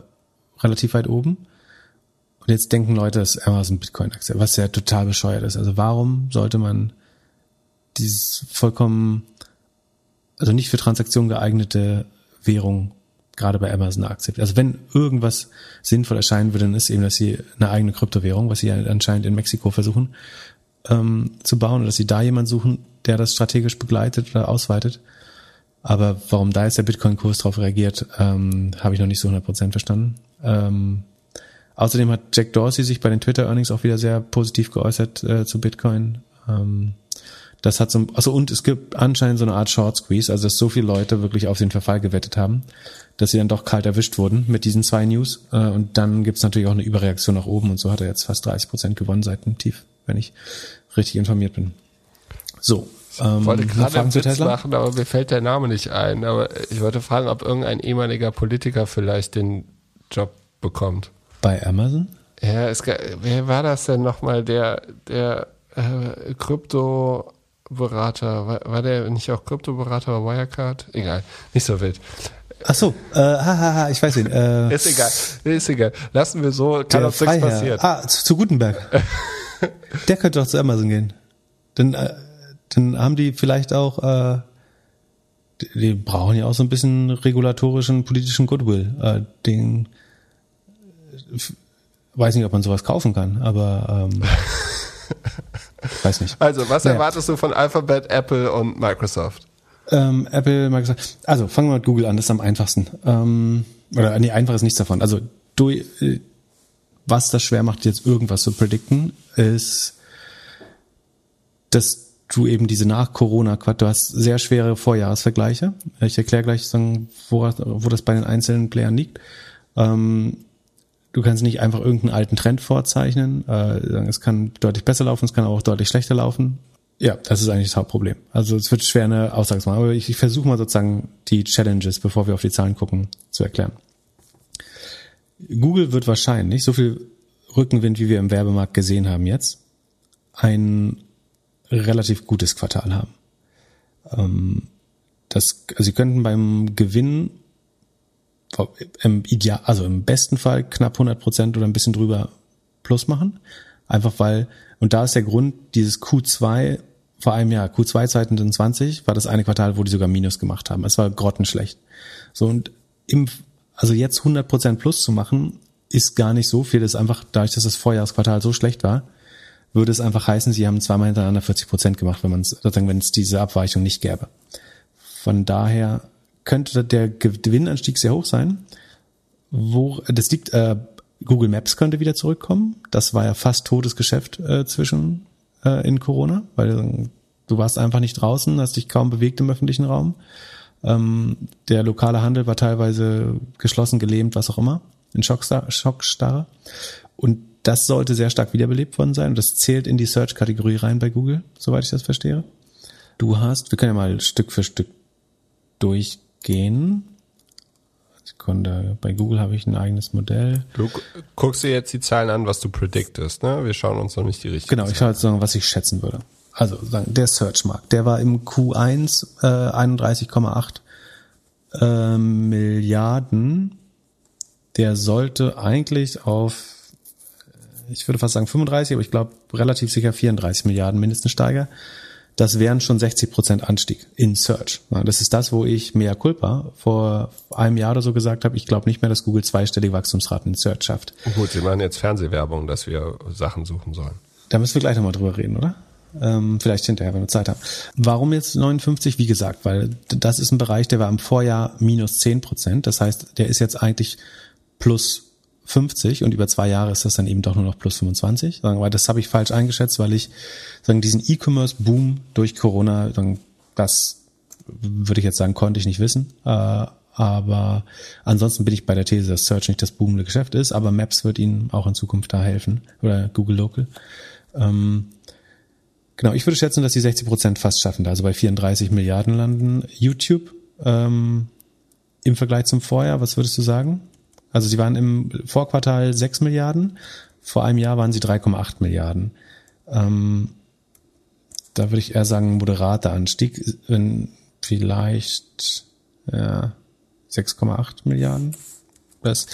relativ weit oben. Und jetzt denken Leute, dass Amazon Bitcoin akzeptiert, was ja total bescheuert ist. Also warum sollte man dieses vollkommen, also nicht für Transaktionen geeignete Währung gerade bei Amazon akzeptieren? Also wenn irgendwas sinnvoll erscheinen würde, dann ist eben, dass sie eine eigene Kryptowährung, was sie ja anscheinend in Mexiko versuchen, Ähm, zu bauen, oder dass sie da jemanden suchen, der das strategisch begleitet oder ausweitet. Aber warum da jetzt der Bitcoin-Kurs drauf reagiert, ähm, habe ich noch nicht so hundert Prozent verstanden. Ähm, außerdem hat Jack Dorsey sich bei den Twitter-Earnings auch wieder sehr positiv geäußert äh, zu Bitcoin. Ähm, das hat so, also und es gibt anscheinend so eine Art Short-Squeeze, also dass so viele Leute wirklich auf den Verfall gewettet haben, dass sie dann doch kalt erwischt wurden mit diesen zwei News. Äh, und dann gibt's natürlich auch eine Überreaktion nach oben, und so hat er jetzt fast dreißig Prozent gewonnen seit dem Tief, wenn ich richtig informiert bin. So, ähm, ich wollte gerade einen Witz machen, aber mir fällt der Name nicht ein. Aber ich wollte fragen, ob irgendein ehemaliger Politiker vielleicht den Job bekommt. Bei Amazon? Ja, es, wer war das denn nochmal? Der, der äh, Kryptoberater, war, war der nicht auch Kryptoberater bei Wirecard? Egal, nicht so wild. Ach so, äh, hahaha, ha, ich weiß ihn. Äh, ist egal, ist egal. Lassen wir so, kann uns nichts passieren. Ah, zu, zu Gutenberg. Der könnte doch zu Amazon gehen. Dann, äh, dann haben die vielleicht auch, äh, die, die brauchen ja auch so ein bisschen regulatorischen, politischen Goodwill. Äh, den, f- weiß nicht, ob man sowas kaufen kann, aber ähm, weiß nicht. Also, was naja. erwartest du von Alphabet, Apple und Microsoft? Ähm, Apple, Microsoft. Also, fangen wir mit Google an, das ist am einfachsten. Ähm, oder, nee, einfach ist nichts davon. Also, du... Äh, was das schwer macht, jetzt irgendwas zu predikten, ist, dass du eben diese Nach-Corona-Quad, du hast sehr schwere Vorjahresvergleiche. Ich erkläre gleich, sagen, wo, wo das bei den einzelnen Playern liegt. Ähm, du kannst nicht einfach irgendeinen alten Trend vorzeichnen. Äh, es kann deutlich besser laufen, es kann auch deutlich schlechter laufen. Ja, das ist eigentlich das Hauptproblem. Also es wird schwer, eine Aussage zu machen. Aber ich, ich versuche mal sozusagen die Challenges, bevor wir auf die Zahlen gucken, zu erklären. Google wird wahrscheinlich, so viel Rückenwind, wie wir im Werbemarkt gesehen haben jetzt, ein relativ gutes Quartal haben. Das, also sie könnten beim Gewinn im Ideal, also im besten Fall knapp hundert Prozent oder ein bisschen drüber plus machen. Einfach weil, und da ist der Grund, dieses Q zwei vor einem Jahr, Q zwei zwanzig zwanzig war das eine Quartal, wo die sogar Minus gemacht haben. Es war grottenschlecht. So, und im Also jetzt hundert Prozent plus zu machen, ist gar nicht so viel. Das ist einfach, dadurch, dass das Vorjahresquartal so schlecht war, würde es einfach heißen, sie haben zweimal hintereinander vierzig Prozent gemacht, wenn man es, sozusagen, wenn es diese Abweichung nicht gäbe. Von daher könnte der Gewinnanstieg sehr hoch sein. Wo, das liegt, äh, Google Maps könnte wieder zurückkommen. Das war ja fast totes Geschäft, äh, zwischen, äh, in Corona, weil du warst einfach nicht draußen, hast dich kaum bewegt im öffentlichen Raum. Der lokale Handel war teilweise geschlossen, gelähmt, was auch immer, in Schockstar- Schockstarre. Und das sollte sehr stark wiederbelebt worden sein. Und das zählt in die Search-Kategorie rein bei Google, soweit ich das verstehe. Du hast, wir können ja mal Stück für Stück durchgehen. Sekunde, bei Google habe ich ein eigenes Modell. Du guckst dir jetzt die Zahlen an, was du predictest, ne? Wir schauen uns noch nicht die richtigen Genau, ich schaue jetzt noch, was ich schätzen würde. Also der Search-Markt, der war im Q eins äh, einunddreißig Komma acht äh, Milliarden. Der sollte eigentlich auf, ich würde fast sagen fünfunddreißig, aber ich glaube relativ sicher vierunddreißig Milliarden mindestens steigern. das wären schon sechzig Prozent Anstieg in Search. Das ist das, wo ich mea culpa vor einem Jahr oder so gesagt habe, ich glaube nicht mehr, dass Google zweistellige Wachstumsraten in Search schafft. Gut, Sie machen jetzt Fernsehwerbung, dass wir Sachen suchen sollen. Da müssen wir gleich nochmal drüber reden, oder? Ähm, vielleicht hinterher, wenn wir Zeit haben. Warum jetzt neunundfünfzig? Wie gesagt, weil das ist ein Bereich, der war im Vorjahr minus zehn Prozent. Das heißt, der ist jetzt eigentlich plus fünfzig und über zwei Jahre ist das dann eben doch nur noch plus fünfundzwanzig. Weil das habe ich falsch eingeschätzt, weil ich sagen diesen E-Commerce-Boom durch Corona, das würde ich jetzt sagen, konnte ich nicht wissen. Aber ansonsten bin ich bei der These, dass Search nicht das boomende Geschäft ist, aber Maps wird Ihnen auch in Zukunft da helfen oder Google Local. Genau, ich würde schätzen, dass die sechzig Prozent fast schaffen, also bei vierunddreißig Milliarden landen. YouTube im Vergleich zum Vorjahr, was würdest du sagen? Also sie waren im Vorquartal sechs Milliarden, vor einem Jahr waren sie drei Komma acht Milliarden. Ähm, da würde ich eher sagen, moderater Anstieg, wenn vielleicht ja, sechs Komma acht Milliarden. Das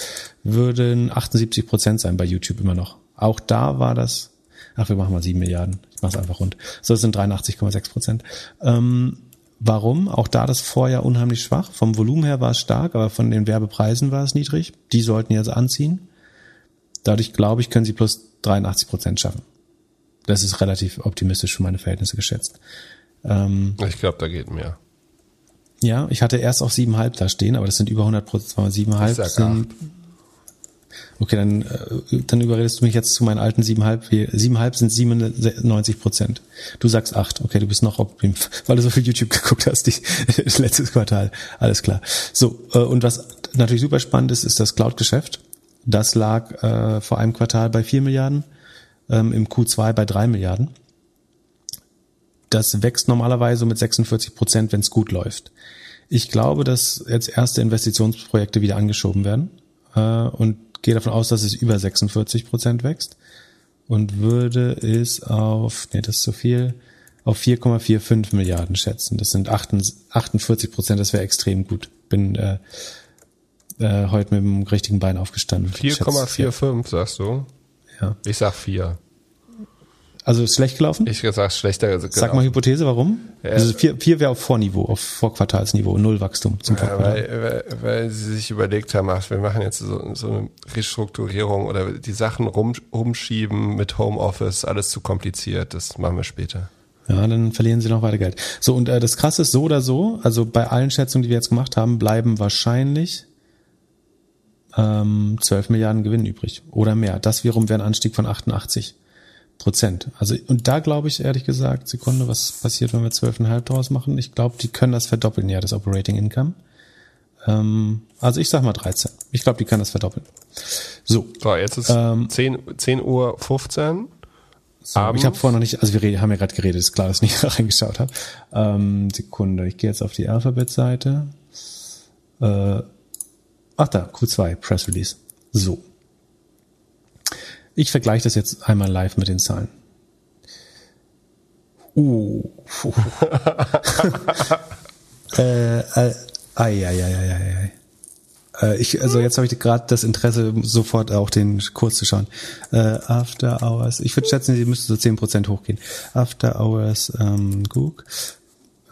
würden achtundsiebzig Prozent sein bei YouTube immer noch. Auch da war das, ach wir machen mal sieben Milliarden, ich mache es einfach rund. So, das sind dreiundachtzig Komma sechs Prozent. Ähm, Warum? Auch da das Vorjahr unheimlich schwach. Vom Volumen her war es stark, aber von den Werbepreisen war es niedrig. Die sollten jetzt anziehen. Dadurch, glaube ich, können sie plus dreiundachtzig Prozent schaffen. Das ist relativ optimistisch für meine Verhältnisse geschätzt. Ähm, ich glaube, da geht mehr. Ja, ich hatte erst auf siebeneinhalb da stehen, aber das sind über hundert Prozent, siebeneinhalb. Okay, dann, dann überredest du mich jetzt zu meinen alten sieben Komma fünf. sieben Komma fünf sind siebenundneunzig Prozent. Du sagst acht. Okay, du bist noch optimistisch, weil du so viel YouTube geguckt hast, die, das letzte Quartal. Alles klar. So, und was natürlich super spannend ist, ist das Cloud-Geschäft. Das lag äh, vor einem Quartal bei vier Milliarden, ähm, im Q zwei bei drei Milliarden. Das wächst normalerweise mit sechsundvierzig Prozent, wenn es gut läuft. Ich glaube, dass jetzt erste Investitionsprojekte wieder angeschoben werden äh, und gehe davon aus, dass es über sechsundvierzig Prozent wächst und würde es auf, nee, das ist zu viel, auf vier Komma fünfundvierzig Milliarden schätzen. Das sind achtundvierzig Prozent, das wäre extrem gut. Bin äh, äh, heute mit dem richtigen Bein aufgestanden. vier Komma fünfundvierzig sagst du? Ja. Ich sag vier. Also ist schlecht gelaufen? Ich sag schlechter gelaufen. Sag mal Hypothese, warum? Ja. Also vier, vier wäre auf Vorniveau, auf Vorquartalsniveau, null Wachstum zum Vorquartal. Ja, weil, weil, weil sie sich überlegt haben, ach, wir machen jetzt so, so eine Restrukturierung oder die Sachen rum, rumschieben mit Homeoffice, alles zu kompliziert, das machen wir später. Ja, dann verlieren sie noch weiter Geld. So, und äh, das Krasse ist so oder so, also bei allen Schätzungen, die wir jetzt gemacht haben, bleiben wahrscheinlich ähm, zwölf Milliarden Gewinn übrig oder mehr. Das wiederum wäre ein Anstieg von achtundachtzig Prozent. Also, und da glaube ich ehrlich gesagt, Sekunde, was passiert, wenn wir zwölf Komma fünf draus machen? Ich glaube, die können das verdoppeln, ja, das Operating Income. Ähm, also ich sag mal dreizehn. Ich glaube, die können das verdoppeln. So. So, jetzt ist ähm, zehn Uhr fünfzehn. So, ich habe vorher noch nicht, also wir reden, haben ja gerade geredet, ist klar, dass ich nicht reingeschaut habe. Ähm, Sekunde, ich gehe jetzt auf die Alphabet-Seite. Äh, ach da, Q zwei, Press Release. So. Ich vergleiche das jetzt einmal live mit den Zahlen. Uh. äh, äh, ai, ai, ai, ai, ai. Äh, ich, also jetzt habe ich gerade das Interesse, sofort auch den Kurs zu schauen. Äh, After Hours. Ich würde schätzen, sie müsste so zehn Prozent hochgehen. After Hours, ähm, Google.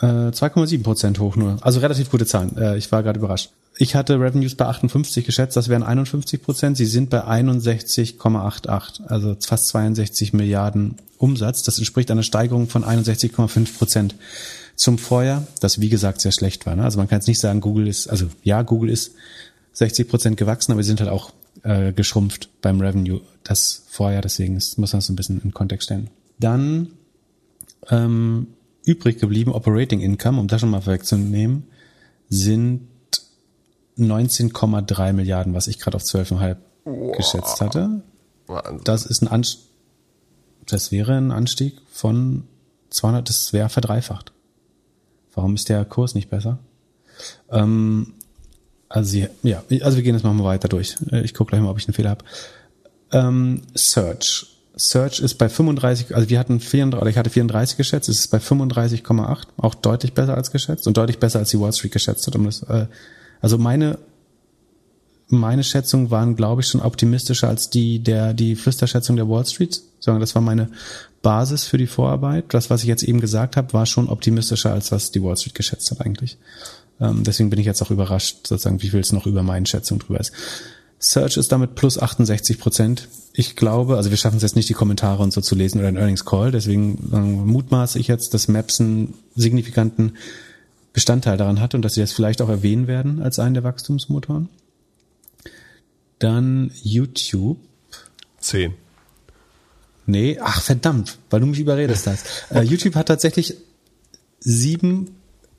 Äh, zwei Komma sieben Prozent hoch nur. Also relativ gute Zahlen. Äh, ich war gerade überrascht. Ich hatte Revenues bei achtundfünfzig geschätzt, das wären einundfünfzig Prozent. Sie sind bei einundsechzig Komma acht acht, also fast zweiundsechzig Milliarden Umsatz. Das entspricht einer Steigerung von einundsechzig Komma fünf Prozent zum Vorjahr, das wie gesagt sehr schlecht war. Ne? Also man kann jetzt nicht sagen, Google ist, also ja, Google ist sechzig Prozent gewachsen, aber sie sind halt auch äh, geschrumpft beim Revenue, das Vorjahr. Deswegen ist, muss man das so ein bisschen in Kontext stellen. Dann ähm, übrig geblieben Operating Income, um das schon mal vorwegzunehmen, sind neunzehn Komma drei Milliarden, was ich gerade auf zwölf Komma fünf wow. geschätzt hatte. Wahnsinn. Das ist ein Anstieg, das wäre ein Anstieg von zweihundert, das wäre verdreifacht. Warum ist der Kurs nicht besser? Ähm, also, sie, ja, also wir gehen jetzt mal weiter durch. Ich gucke gleich mal, ob ich einen Fehler habe. Ähm, Search. Search ist bei fünfunddreißig, also wir hatten vierunddreißig, oder ich hatte vierunddreißig geschätzt, es ist bei fünfunddreißig Komma acht, auch deutlich besser als geschätzt und deutlich besser als die Wall Street geschätzt hat, um das, äh, also meine meine Schätzungen waren, glaube ich, schon optimistischer als die der die Flüsterschätzung der Wall Street. Sondern das war meine Basis für die Vorarbeit. Das, was ich jetzt eben gesagt habe, war schon optimistischer, als was die Wall Street geschätzt hat eigentlich. Ähm, deswegen bin ich jetzt auch überrascht, sozusagen, wie viel es noch über meine Schätzung drüber ist. Search ist damit plus achtundsechzig Prozent. Ich glaube, also wir schaffen es jetzt nicht, die Kommentare und so zu lesen oder einen Earnings Call. Deswegen ähm, mutmaße ich jetzt, dass Maps einen signifikanten Bestandteil daran hat und dass sie das vielleicht auch erwähnen werden als einen der Wachstumsmotoren. Dann YouTube. zehn. Nee, ach verdammt, weil du mich überredest hast. uh, YouTube hat tatsächlich sieben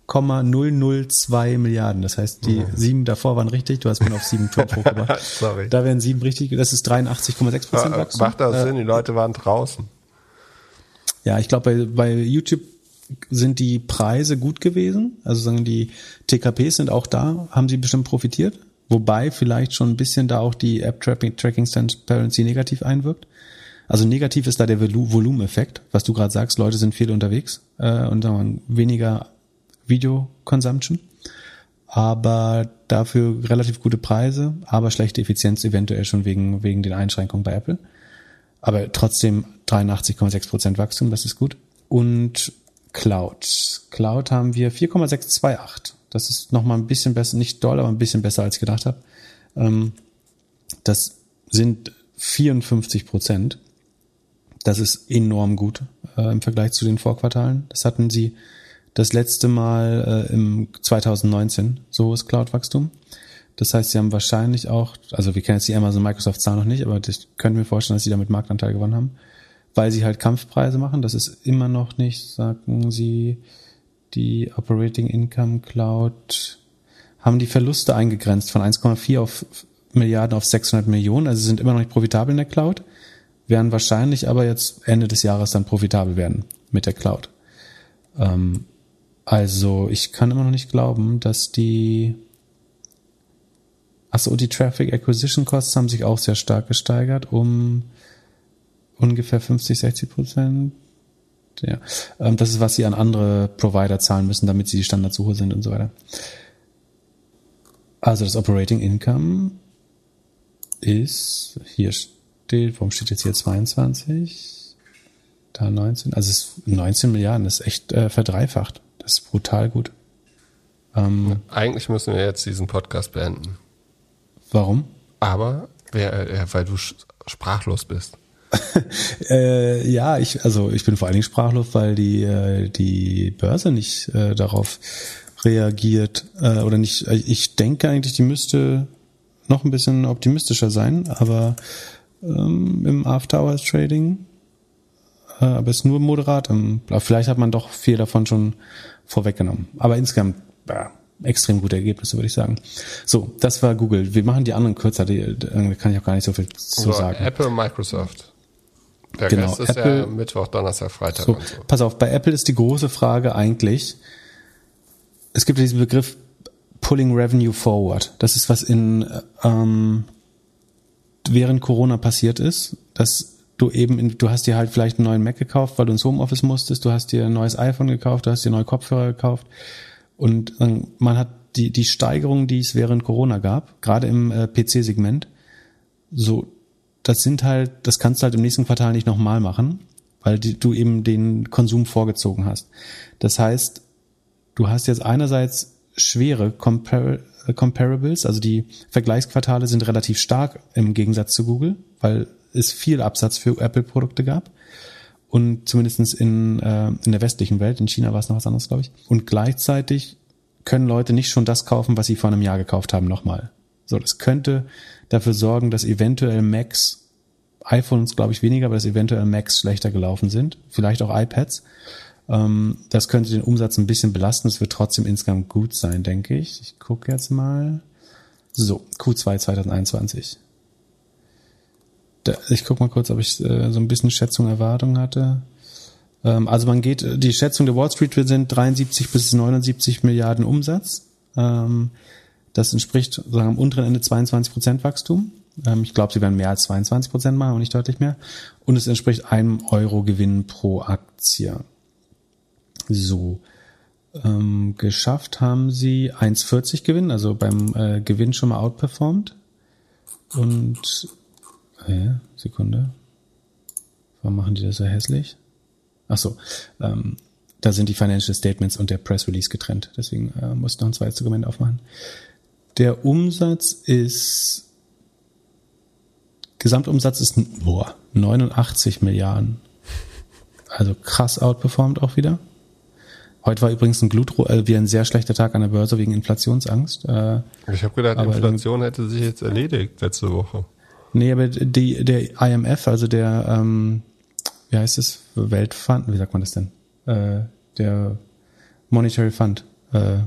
Komma null null zwei Milliarden. Das heißt, die mhm. sieben davor waren richtig. Du hast mir auf sieben Komma fünf hochgebracht. Sorry. Da wären sieben richtig. Das ist dreiundachtzig Komma sechs Prozent Wachstum. Macht das Sinn? Die Leute waren draußen. Ja, ich glaube, bei, bei YouTube sind die Preise gut gewesen. Also sagen die T K Ps sind auch da. Haben sie bestimmt profitiert. Wobei vielleicht schon ein bisschen da auch die App-Tracking-Transparency negativ einwirkt. Also negativ ist da der Volumeneffekt, was du gerade sagst. Leute sind viel unterwegs äh, und sagen wir, weniger Video-Consumption, aber dafür relativ gute Preise, aber schlechte Effizienz eventuell schon wegen wegen den Einschränkungen bei Apple. Aber trotzdem dreiundachtzig Komma sechs Prozent Wachstum, das ist gut. Und Cloud. Cloud haben wir vier Komma sechs zwei acht. Das ist nochmal ein bisschen besser, nicht doll, aber ein bisschen besser, als ich gedacht habe. Das sind vierundfünfzig Prozent. Das ist enorm gut äh, im Vergleich zu den Vorquartalen. Das hatten sie das letzte Mal äh, im zwanzig neunzehn, so hohes Cloud-Wachstum. Das heißt, sie haben wahrscheinlich auch, also wir kennen jetzt die Amazon-Microsoft-Zahl noch nicht, aber ich könnte mir vorstellen, dass sie damit Marktanteil gewonnen haben, weil sie halt Kampfpreise machen. Das ist immer noch nicht, sagen sie, die Operating Income Cloud, haben die Verluste eingegrenzt von eins Komma vier auf Milliarden auf sechshundert Millionen, also sie sind immer noch nicht profitabel in der Cloud, werden wahrscheinlich aber jetzt Ende des Jahres dann profitabel werden mit der Cloud. Ähm, also ich kann immer noch nicht glauben, dass die achso, die Traffic Acquisition Costs haben sich auch sehr stark gesteigert, um ungefähr fünfzig, sechzig Prozent. Ja. Ähm, das ist, was sie an andere Provider zahlen müssen, damit sie die Standardsuche sind und so weiter. Also das Operating Income ist, hier steht, warum steht jetzt hier zweiundzwanzig, da neunzehn, also es ist neunzehn Milliarden, das ist echt äh, verdreifacht. Das ist brutal gut. Ähm, Eigentlich müssen wir jetzt diesen Podcast beenden. Warum? Aber, weil du sprachlos bist. äh, ja, ich, also ich bin vor allen Dingen sprachlos, weil die, äh, die Börse nicht äh, darauf reagiert äh, oder nicht. Ich denke eigentlich, die müsste noch ein bisschen optimistischer sein, aber ähm, im After-Hours-Trading, äh, aber ist nur moderat. Ähm, vielleicht hat man doch viel davon schon vorweggenommen. Aber insgesamt äh, extrem gute Ergebnisse, würde ich sagen. So, das war Google. Wir machen die anderen kürzer, die, da kann ich auch gar nicht so viel zu so, sagen. Apple und Microsoft. Der genau, Rest ist Apple, ja Mittwoch, Donnerstag, Freitag so, und so. Pass auf, bei Apple ist die große Frage eigentlich, es gibt diesen Begriff Pulling Revenue Forward. Das ist, was in ähm, während Corona passiert ist, dass du eben, in, du hast dir halt vielleicht einen neuen Mac gekauft, weil du ins Homeoffice musstest, du hast dir ein neues iPhone gekauft, du hast dir neue Kopfhörer gekauft und ähm, man hat die die Steigerungen, die es während Corona gab, gerade im äh, P C-Segment, so, das sind halt, das kannst du halt im nächsten Quartal nicht nochmal machen, weil die, du eben den Konsum vorgezogen hast. Das heißt, du hast jetzt einerseits schwere Compar- Comparables, also die Vergleichsquartale sind relativ stark im Gegensatz zu Google, weil es viel Absatz für Apple-Produkte gab und zumindest in, äh, in der westlichen Welt, in China war es noch was anderes, glaube ich. Und gleichzeitig können Leute nicht schon das kaufen, was sie vor einem Jahr gekauft haben, nochmal. So, das könnte dafür sorgen, dass eventuell Macs, iPhones glaube ich weniger, aber dass eventuell Macs schlechter gelaufen sind, vielleicht auch iPads. Das könnte den Umsatz ein bisschen belasten. Es wird trotzdem insgesamt gut sein, denke ich. Ich gucke jetzt mal. So, Q zwei zwanzig einundzwanzig. Da, ich gucke mal kurz, ob ich äh, so ein bisschen Schätzung, Erwartung hatte. Ähm, also man geht, die Schätzung der Wall Street sind dreiundsiebzig bis neunundsiebzig Milliarden Umsatz. Ähm, das entspricht sagen, am unteren Ende zweiundzwanzig Prozent Wachstum. Ähm, ich glaube, sie werden mehr als zweiundzwanzig Prozent machen und nicht deutlich mehr. Und es entspricht einem Euro Gewinn pro Aktie. So, ähm, geschafft haben sie eins Komma vierzig Gewinn, also beim äh, Gewinn schon mal outperformed. Und, äh, Sekunde. Warum machen die das so hässlich? Ach so, ähm, da sind die Financial Statements und der Press Release getrennt. Deswegen äh, muss ich noch ein zweites Dokument aufmachen. Der Umsatz ist, Gesamtumsatz ist boah, neunundachtzig Milliarden. Also krass outperformed auch wieder. Heute war übrigens ein Glutrot, also wieder ein sehr schlechter Tag an der Börse wegen Inflationsangst. Äh, ich habe gedacht, Inflation hätte sich jetzt erledigt letzte Woche. Nee, aber die, der I M F, also der, ähm, wie heißt es, Weltfund, wie sagt man das denn? Äh, der Monetary Fund, äh,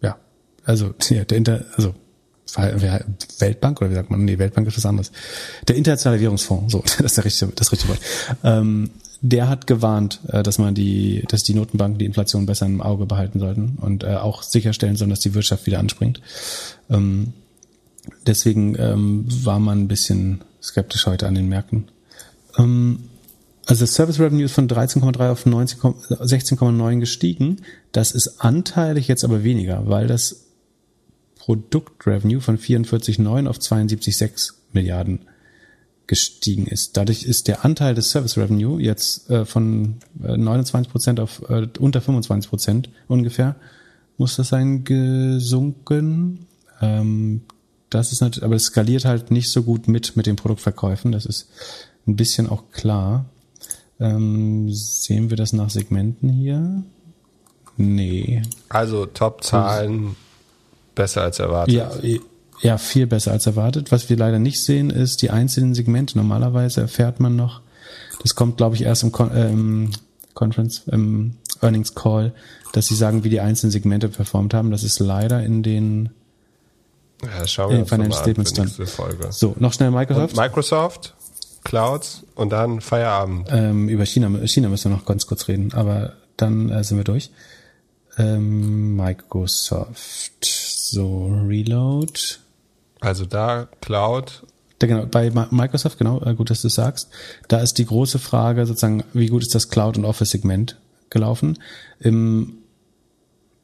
ja, also ja, der Inter, also Weltbank oder wie sagt man? Nee, Weltbank ist was anderes. Der Internationale Währungsfonds, so, das ist der richtige, das richtige Wort. Ähm, der hat gewarnt, dass man die, dass die Notenbanken die Inflation besser im Auge behalten sollten und äh, auch sicherstellen sollen, dass die Wirtschaft wieder anspringt. Ähm, deswegen ähm, war man ein bisschen skeptisch heute an den Märkten. Ähm, also das Service Revenue ist von dreizehn Komma drei auf sechzehn Komma neun gestiegen. Das ist anteilig jetzt aber weniger, weil das Produkt Revenue von vierundvierzig Komma neun auf zweiundsiebzig Komma sechs Milliarden gestiegen ist. Dadurch ist der Anteil des Service Revenue jetzt äh, von äh, neunundzwanzig Prozent auf äh, unter fünfundzwanzig Prozent ungefähr, muss das sein, gesunken. Ähm, das ist natürlich, aber es skaliert halt nicht so gut mit mit den Produktverkäufen. Das ist ein bisschen auch klar. Ähm, sehen wir das nach Segmenten hier? Nee. Also Top-Zahlen besser als erwartet. Ja, Ja, viel besser als erwartet. Was wir leider nicht sehen, ist die einzelnen Segmente. Normalerweise erfährt man noch, das kommt, glaube ich, erst im Con- äh, im Conference, im Earnings Call, dass sie sagen, wie die einzelnen Segmente performt haben. Das ist leider in den, ja, schauen wir in den Financial Statements drin. So, noch schnell Microsoft. Und Microsoft, Clouds und dann Feierabend. Ähm, über China, China müssen wir noch ganz kurz reden, aber dann äh, sind wir durch. Ähm, Microsoft. So, Reload. Also da, Cloud. Da, genau, bei Microsoft, genau, gut, dass du es sagst. Da ist die große Frage sozusagen, wie gut ist das Cloud- und Office-Segment gelaufen? Im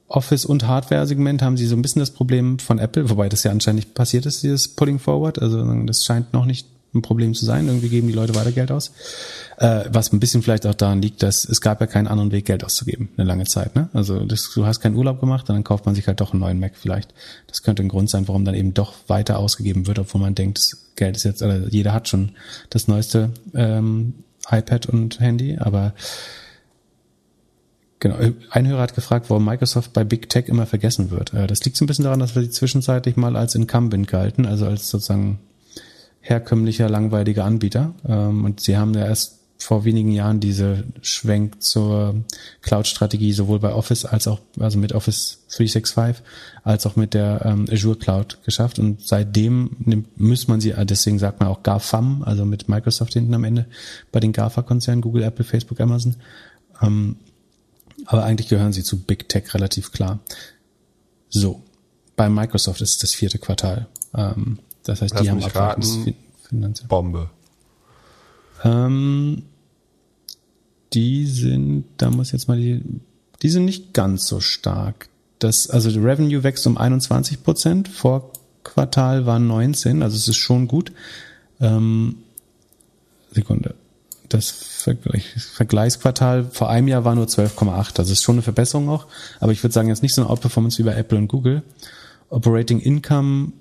Office- und Hardware-Segment haben sie so ein bisschen das Problem von Apple, wobei das ja anscheinend nicht passiert ist, dieses Pulling Forward. Also das scheint noch nicht ein Problem zu sein. Irgendwie geben die Leute weiter Geld aus. Äh, was ein bisschen vielleicht auch daran liegt, dass es gab ja keinen anderen Weg, Geld auszugeben, eine lange Zeit. Ne? Also das, du hast keinen Urlaub gemacht und dann kauft man sich halt doch einen neuen Mac vielleicht. Das könnte ein Grund sein, warum dann eben doch weiter ausgegeben wird, obwohl man denkt, das Geld ist jetzt, oder jeder hat schon das neueste ähm, iPad und Handy, aber genau. Ein Hörer hat gefragt, warum Microsoft bei Big Tech immer vergessen wird. Äh, das liegt so ein bisschen daran, dass wir sie zwischenzeitlich mal als Incumbent galten, also als sozusagen herkömmlicher, langweiliger Anbieter. Und sie haben ja erst vor wenigen Jahren diese Schwenk zur Cloud-Strategie sowohl bei Office als auch, also mit Office drei sechs fünf als auch mit der Azure Cloud geschafft. Und seitdem muss man sie, deswegen sagt man auch GAFAM, also mit Microsoft hinten am Ende, bei den GAFA-Konzernen, Google, Apple, Facebook, Amazon. Aber eigentlich gehören sie zu Big Tech relativ klar. So. Bei Microsoft ist das vierte Quartal. Das heißt, Lass die haben Abweichungs- Bombe. Ähm, die sind, da muss jetzt mal die, die sind nicht ganz so stark. Das, also der Revenue wächst um einundzwanzig Prozent, vor Quartal waren neunzehn, also es ist schon gut. Ähm, Sekunde. Das Vergleichsquartal vor einem Jahr war nur zwölf Komma acht, also ist schon eine Verbesserung auch, aber ich würde sagen, jetzt nicht so eine Outperformance wie bei Apple und Google. Operating Income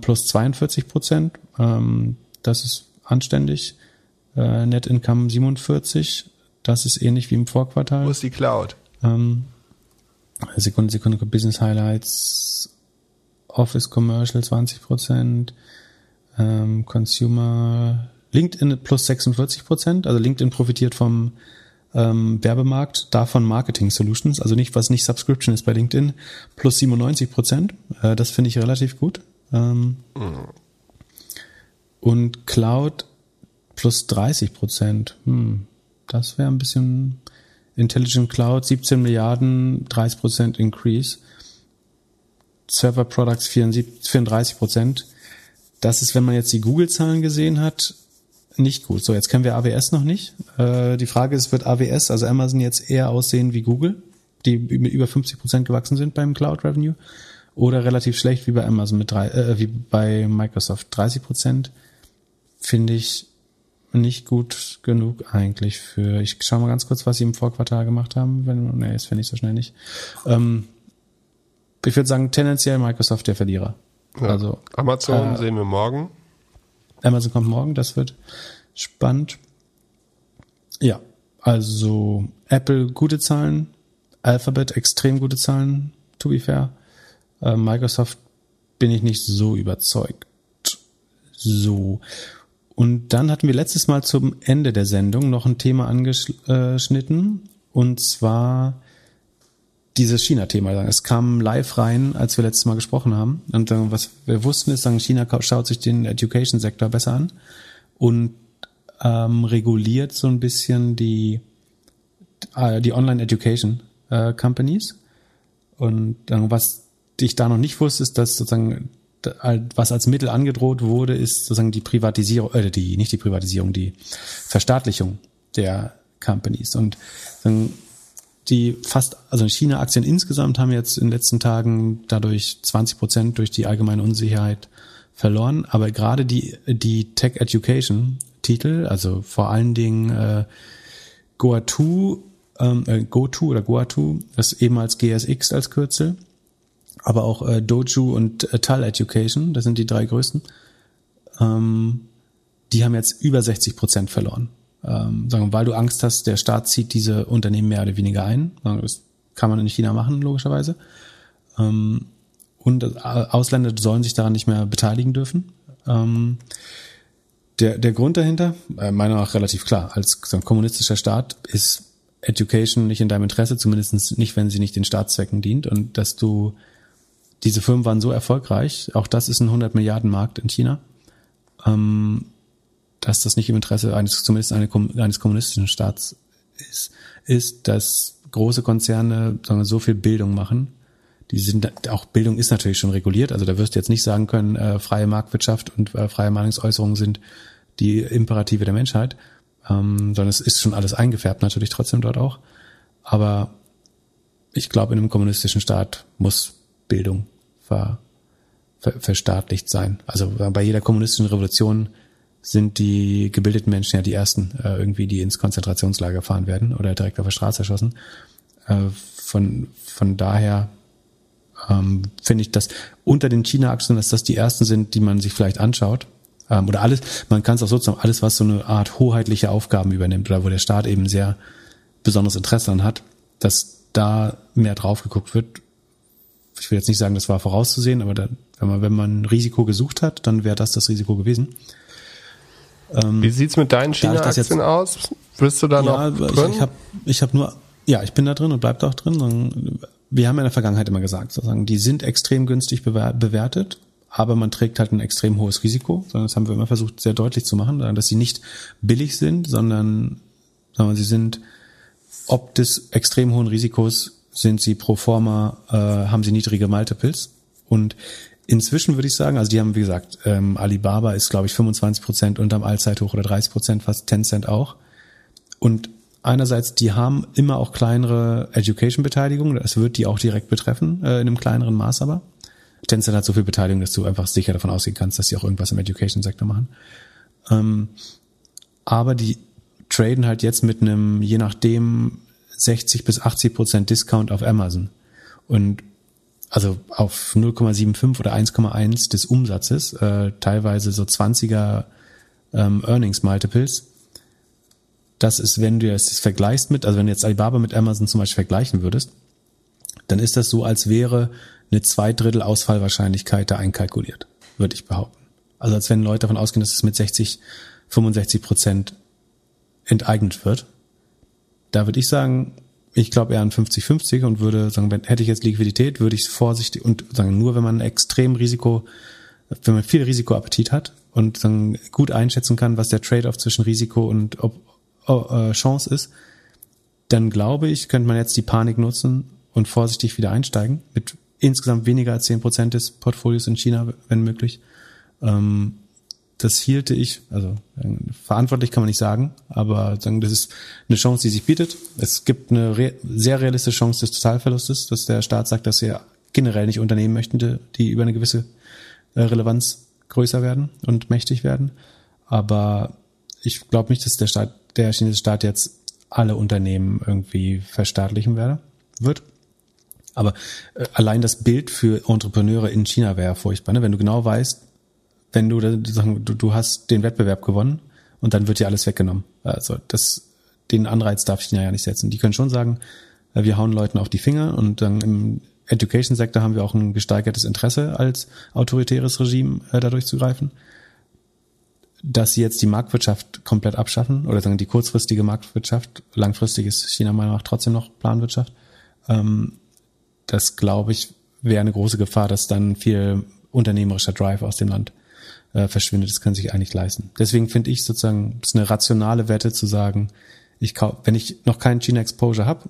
plus zweiundvierzig Prozent, das ist anständig. Net Income siebenundvierzig, das ist ähnlich wie im Vorquartal. Wo ist die Cloud? Sekunde, Sekunde, Business Highlights, Office Commercial zwanzig Prozent, Consumer, LinkedIn plus sechsundvierzig Prozent, also LinkedIn profitiert vom Ähm, Werbemarkt, davon Marketing Solutions, also nicht, was nicht Subscription ist bei LinkedIn, plus siebenundneunzig Prozent. Äh, das finde ich relativ gut. Ähm, mhm. Und Cloud plus dreißig Prozent. Hm, das wäre ein bisschen Intelligent Cloud, siebzehn Milliarden, dreißig Prozent Increase. Server Products vierunddreißig Prozent. Das ist, wenn man jetzt die Google-Zahlen gesehen hat, nicht gut. So, jetzt kennen wir A W S noch nicht. Äh, die Frage ist, wird A W S, also Amazon, jetzt eher aussehen wie Google, die mit über fünfzig Prozent gewachsen sind beim Cloud Revenue, oder relativ schlecht wie bei Amazon mit drei, äh, wie bei Microsoft. dreißig Prozent finde ich nicht gut genug eigentlich für, ich schau mal ganz kurz, was sie im Vorquartal gemacht haben, wenn, nee, das finde ich so schnell nicht. Ähm, ich würde sagen, tendenziell Microsoft der Verlierer. Ja. Also Amazon äh, sehen wir morgen. Amazon kommt morgen, das wird spannend. Ja, also Apple gute Zahlen, Alphabet extrem gute Zahlen, to be fair. Äh, Microsoft bin ich nicht so überzeugt. So. Und dann hatten wir letztes Mal zum Ende der Sendung noch ein Thema angeschnitten, und zwar dieses China-Thema. Es kam live rein, als wir letztes Mal gesprochen haben. Und was wir wussten ist, China schaut sich den Education-Sektor besser an und ähm, reguliert so ein bisschen die, äh, die Online-Education-Companies. Und dann, was ich da noch nicht wusste, ist, dass sozusagen was als Mittel angedroht wurde, ist sozusagen die Privatisierung, äh, die, nicht die Privatisierung, die Verstaatlichung der Companies. Und die fast, also China-Aktien insgesamt haben jetzt in den letzten Tagen dadurch zwanzig Prozent durch die allgemeine Unsicherheit verloren. Aber gerade die, die Tech-Education-Titel, also vor allen Dingen äh, Goatu, äh, GoTo oder Goatu, das ehemals G S X als Kürzel, aber auch äh, Doju und äh, Tal Education, das sind die drei größten, ähm, die haben jetzt über sechzig Prozent verloren. Ähm, sagen, weil du Angst hast, der Staat zieht diese Unternehmen mehr oder weniger ein. Das kann man in China machen, logischerweise. Ähm, und äh, Ausländer sollen sich daran nicht mehr beteiligen dürfen. Ähm, der, der Grund dahinter, äh, meiner Meinung nach relativ klar, als so ein kommunistischer Staat ist Education nicht in deinem Interesse, zumindest nicht, wenn sie nicht den Staatszwecken dient, und dass du diese Firmen waren so erfolgreich, auch das ist ein hundert Milliarden Markt in China, dass das nicht im Interesse eines, zumindest eines kommunistischen Staats ist, ist, dass große Konzerne so viel Bildung machen. Die sind, auch Bildung ist natürlich schon reguliert, also da wirst du jetzt nicht sagen können, freie Marktwirtschaft und freie Meinungsäußerung sind die Imperative der Menschheit, sondern es ist schon alles eingefärbt, natürlich trotzdem dort auch. Aber ich glaube, in einem kommunistischen Staat muss Bildung ver, ver, verstaatlicht sein. Also bei jeder kommunistischen Revolution sind die gebildeten Menschen ja die ersten, äh, irgendwie, die ins Konzentrationslager gefahren werden oder direkt auf der Straße erschossen. Äh, von, von daher ähm, finde ich, dass unter den China-Aktien, dass das die ersten sind, die man sich vielleicht anschaut. Ähm, oder alles, man kann es auch so sagen, alles, was so eine Art hoheitliche Aufgaben übernimmt oder wo der Staat eben sehr besonderes Interesse daran hat, dass da mehr drauf geguckt wird. Ich will jetzt nicht sagen, das war vorauszusehen, aber da, wenn man, wenn man ein Risiko gesucht hat, dann wäre das das Risiko gewesen. Ähm, Wie sieht's mit deinen China-Aktien aus? Bist du da ja, noch drin? Ich, ich habe ich hab nur, ja, ich bin da drin und bleib da auch drin. Wir haben ja in der Vergangenheit immer gesagt, sozusagen, die sind extrem günstig bewertet, aber man trägt halt ein extrem hohes Risiko. Das haben wir immer versucht, sehr deutlich zu machen, dass sie nicht billig sind, sondern sagen wir, sie sind ob des extrem hohen Risikos sind sie pro forma, äh, haben sie niedrige Multiples. Und inzwischen würde ich sagen, also die haben, wie gesagt, ähm, Alibaba ist, glaube ich, fünfundzwanzig Prozent unterm Allzeithoch oder dreißig Prozent, fast Tencent auch. Und einerseits, die haben immer auch kleinere Education-Beteiligungen, das wird die auch direkt betreffen, äh, in einem kleineren Maß aber. Tencent hat so viel Beteiligung, dass du einfach sicher davon ausgehen kannst, dass sie auch irgendwas im Education-Sektor machen. Ähm, aber die traden halt jetzt mit einem, je nachdem, sechzig bis achtzig Prozent Discount auf Amazon. Und also auf null Komma fünfundsiebzig oder eins Komma eins des Umsatzes, äh, teilweise so zwanziger ähm, Earnings Multiples. Das ist, wenn du das vergleichst mit, also wenn du jetzt Alibaba mit Amazon zum Beispiel vergleichen würdest, dann ist das so, als wäre eine Zweidrittel Ausfallwahrscheinlichkeit da einkalkuliert, würde ich behaupten. Also als wenn Leute davon ausgehen, dass es mit sechzig, fünfundsechzig Prozent enteignet wird. Da würde ich sagen, ich glaube eher an fünfzig fünfzig und würde sagen, wenn hätte ich jetzt Liquidität, würde ich vorsichtig und sagen, nur wenn man ein extrem Risiko, wenn man viel Risikoappetit hat und sagen, gut einschätzen kann, was der Trade-off zwischen Risiko und ob, oh, äh, Chance ist, dann glaube ich, könnte man jetzt die Panik nutzen und vorsichtig wieder einsteigen mit insgesamt weniger als zehn Prozent des Portfolios in China, wenn möglich. Ähm, Das hielte ich, also verantwortlich kann man nicht sagen, aber sagen, das ist eine Chance, die sich bietet. Es gibt eine re- sehr realistische Chance des Totalverlustes, dass der Staat sagt, dass er generell nicht Unternehmen möchte, die über eine gewisse Relevanz größer werden und mächtig werden. Aber ich glaube nicht, dass der Staat, der chinesische Staat jetzt alle Unternehmen irgendwie verstaatlichen werde, wird. Aber äh, allein das Bild für Entrepreneure in China wäre ja furchtbar, ne? Wenn du genau weißt, wenn du, du du hast den Wettbewerb gewonnen und dann wird dir alles weggenommen. Also das, den Anreiz darf China ja nicht setzen. Die können schon sagen, wir hauen Leuten auf die Finger, und dann im Education-Sektor haben wir auch ein gesteigertes Interesse, als autoritäres Regime äh, dadurch zu greifen. Dass sie jetzt die Marktwirtschaft komplett abschaffen oder sagen die kurzfristige Marktwirtschaft, langfristig ist China meiner Meinung nach trotzdem noch Planwirtschaft, ähm, das, glaube ich, wäre eine große Gefahr, dass dann viel unternehmerischer Drive aus dem Land äh, verschwindet. Das kann sich eigentlich leisten. Deswegen finde ich sozusagen, es ist eine rationale Wette zu sagen, ich kaufe, wenn ich noch keinen China-Exposure habe,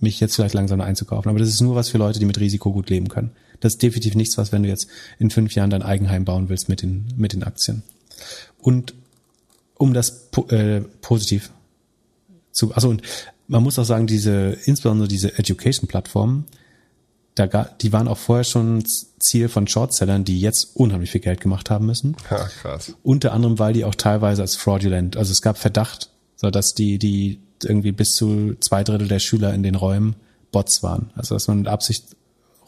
mich jetzt vielleicht langsam einzukaufen. Aber das ist nur was für Leute, die mit Risiko gut leben können. Das ist definitiv nichts, was, wenn du jetzt in fünf Jahren dein Eigenheim bauen willst mit den, mit den Aktien. Und um das äh, positiv zu, also und man muss auch sagen, diese, insbesondere diese Education-Plattformen, da die waren auch vorher schon Ziel von Shortsellern, die jetzt unheimlich viel Geld gemacht haben müssen. Ja, krass. Unter anderem, weil die auch teilweise als fraudulent, also es gab Verdacht, so dass die, die irgendwie bis zu zwei Drittel der Schüler in den Räumen Bots waren. Also dass man mit Absicht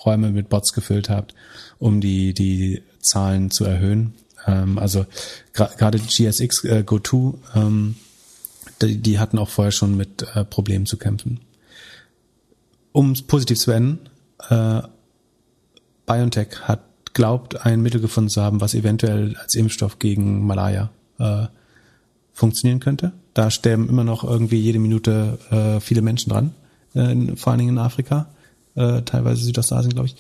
Räume mit Bots gefüllt hat, um die, die Zahlen zu erhöhen. Also gerade G S X, äh, GoTo, ähm, die, die hatten auch vorher schon mit äh, Problemen zu kämpfen. Um es positiv zu enden, äh, BioNTech hat glaubt, ein Mittel gefunden zu haben, was eventuell als Impfstoff gegen Malaria äh, funktionieren könnte. Da sterben immer noch irgendwie jede Minute äh, viele Menschen dran, äh, in, vor allen Dingen in Afrika, äh, teilweise Südostasien, glaube ich.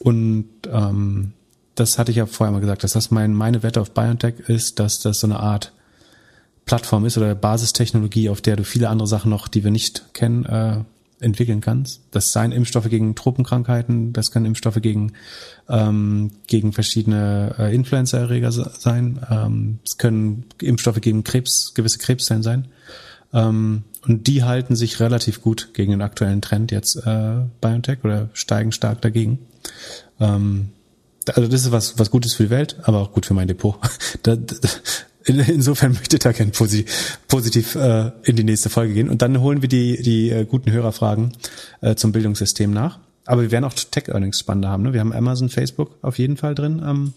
Und ähm, das hatte ich ja vorher mal gesagt, dass das mein, meine Wette auf BioNTech ist, dass das so eine Art Plattform ist oder Basistechnologie, auf der du viele andere Sachen noch, die wir nicht kennen, äh, entwickeln kannst. Das seien Impfstoffe gegen Tropenkrankheiten, das können Impfstoffe gegen ähm, gegen verschiedene äh, Influenza-Erreger sein, ähm, es können Impfstoffe gegen Krebs, gewisse Krebszellen sein. Ähm, und die halten sich relativ gut gegen den aktuellen Trend jetzt äh, BioNTech oder steigen stark dagegen. Ähm, Also das ist was was Gutes für die Welt, aber auch gut für mein Depot. Da, da, in, insofern möchte ich da gerne positiv, positiv äh, in die nächste Folge gehen. Und dann holen wir die die äh, guten Hörerfragen äh, zum Bildungssystem nach. Aber wir werden auch Tech-Earnings spannende haben. Ne? Wir haben Amazon, Facebook auf jeden Fall drin am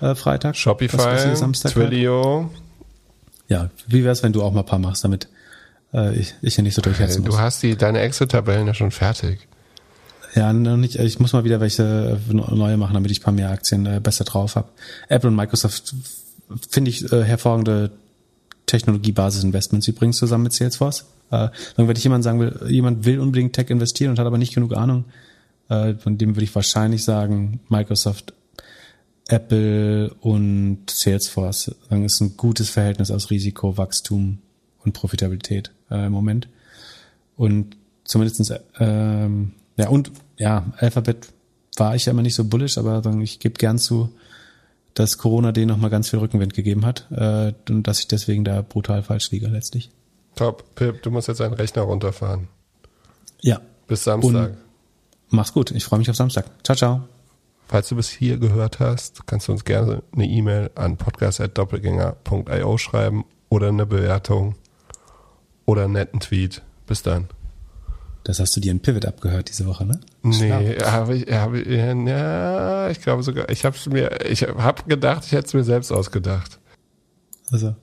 äh, Freitag. Shopify, Samstag, Twilio. Ja, wie wär's, wenn du auch mal ein paar machst, damit äh, ich ich hier nicht so durchhetzen muss. Du hast die deine Excel-Tabellen ja schon fertig. Ja, noch nicht. Ich muss mal wieder welche neue machen, damit ich ein paar mehr Aktien äh, besser drauf habe. Apple und Microsoft finde ich äh, hervorragende Technologiebasis-Investments, übrigens zusammen mit Salesforce. Äh, dann wenn ich jemand sagen will, jemand will unbedingt Tech investieren und hat aber nicht genug Ahnung, äh, von dem würde ich wahrscheinlich sagen, Microsoft, Apple und Salesforce. Dann ist ein gutes Verhältnis aus Risiko, Wachstum und Profitabilität äh, im Moment. Und zumindestens äh, ja, und ja, Alphabet war ich ja immer nicht so bullish, aber ich gebe gern zu, dass Corona denen nochmal ganz viel Rückenwind gegeben hat äh, und dass ich deswegen da brutal falsch liege letztlich. Top, Pip, du musst jetzt einen Rechner runterfahren. Ja. Bis Samstag. Und mach's gut, ich freue mich auf Samstag. Ciao, ciao. Falls du bis hier gehört hast, kannst du uns gerne eine E-Mail an podcast at doppelgänger punkt io schreiben oder eine Bewertung oder einen netten Tweet. Bis dann. Das hast du dir in Pivot abgehört diese Woche, ne? Nee, habe ich, habe ich, ja, ich glaube sogar, ich habe es mir, ich habe gedacht, ich hätte es mir selbst ausgedacht. Also.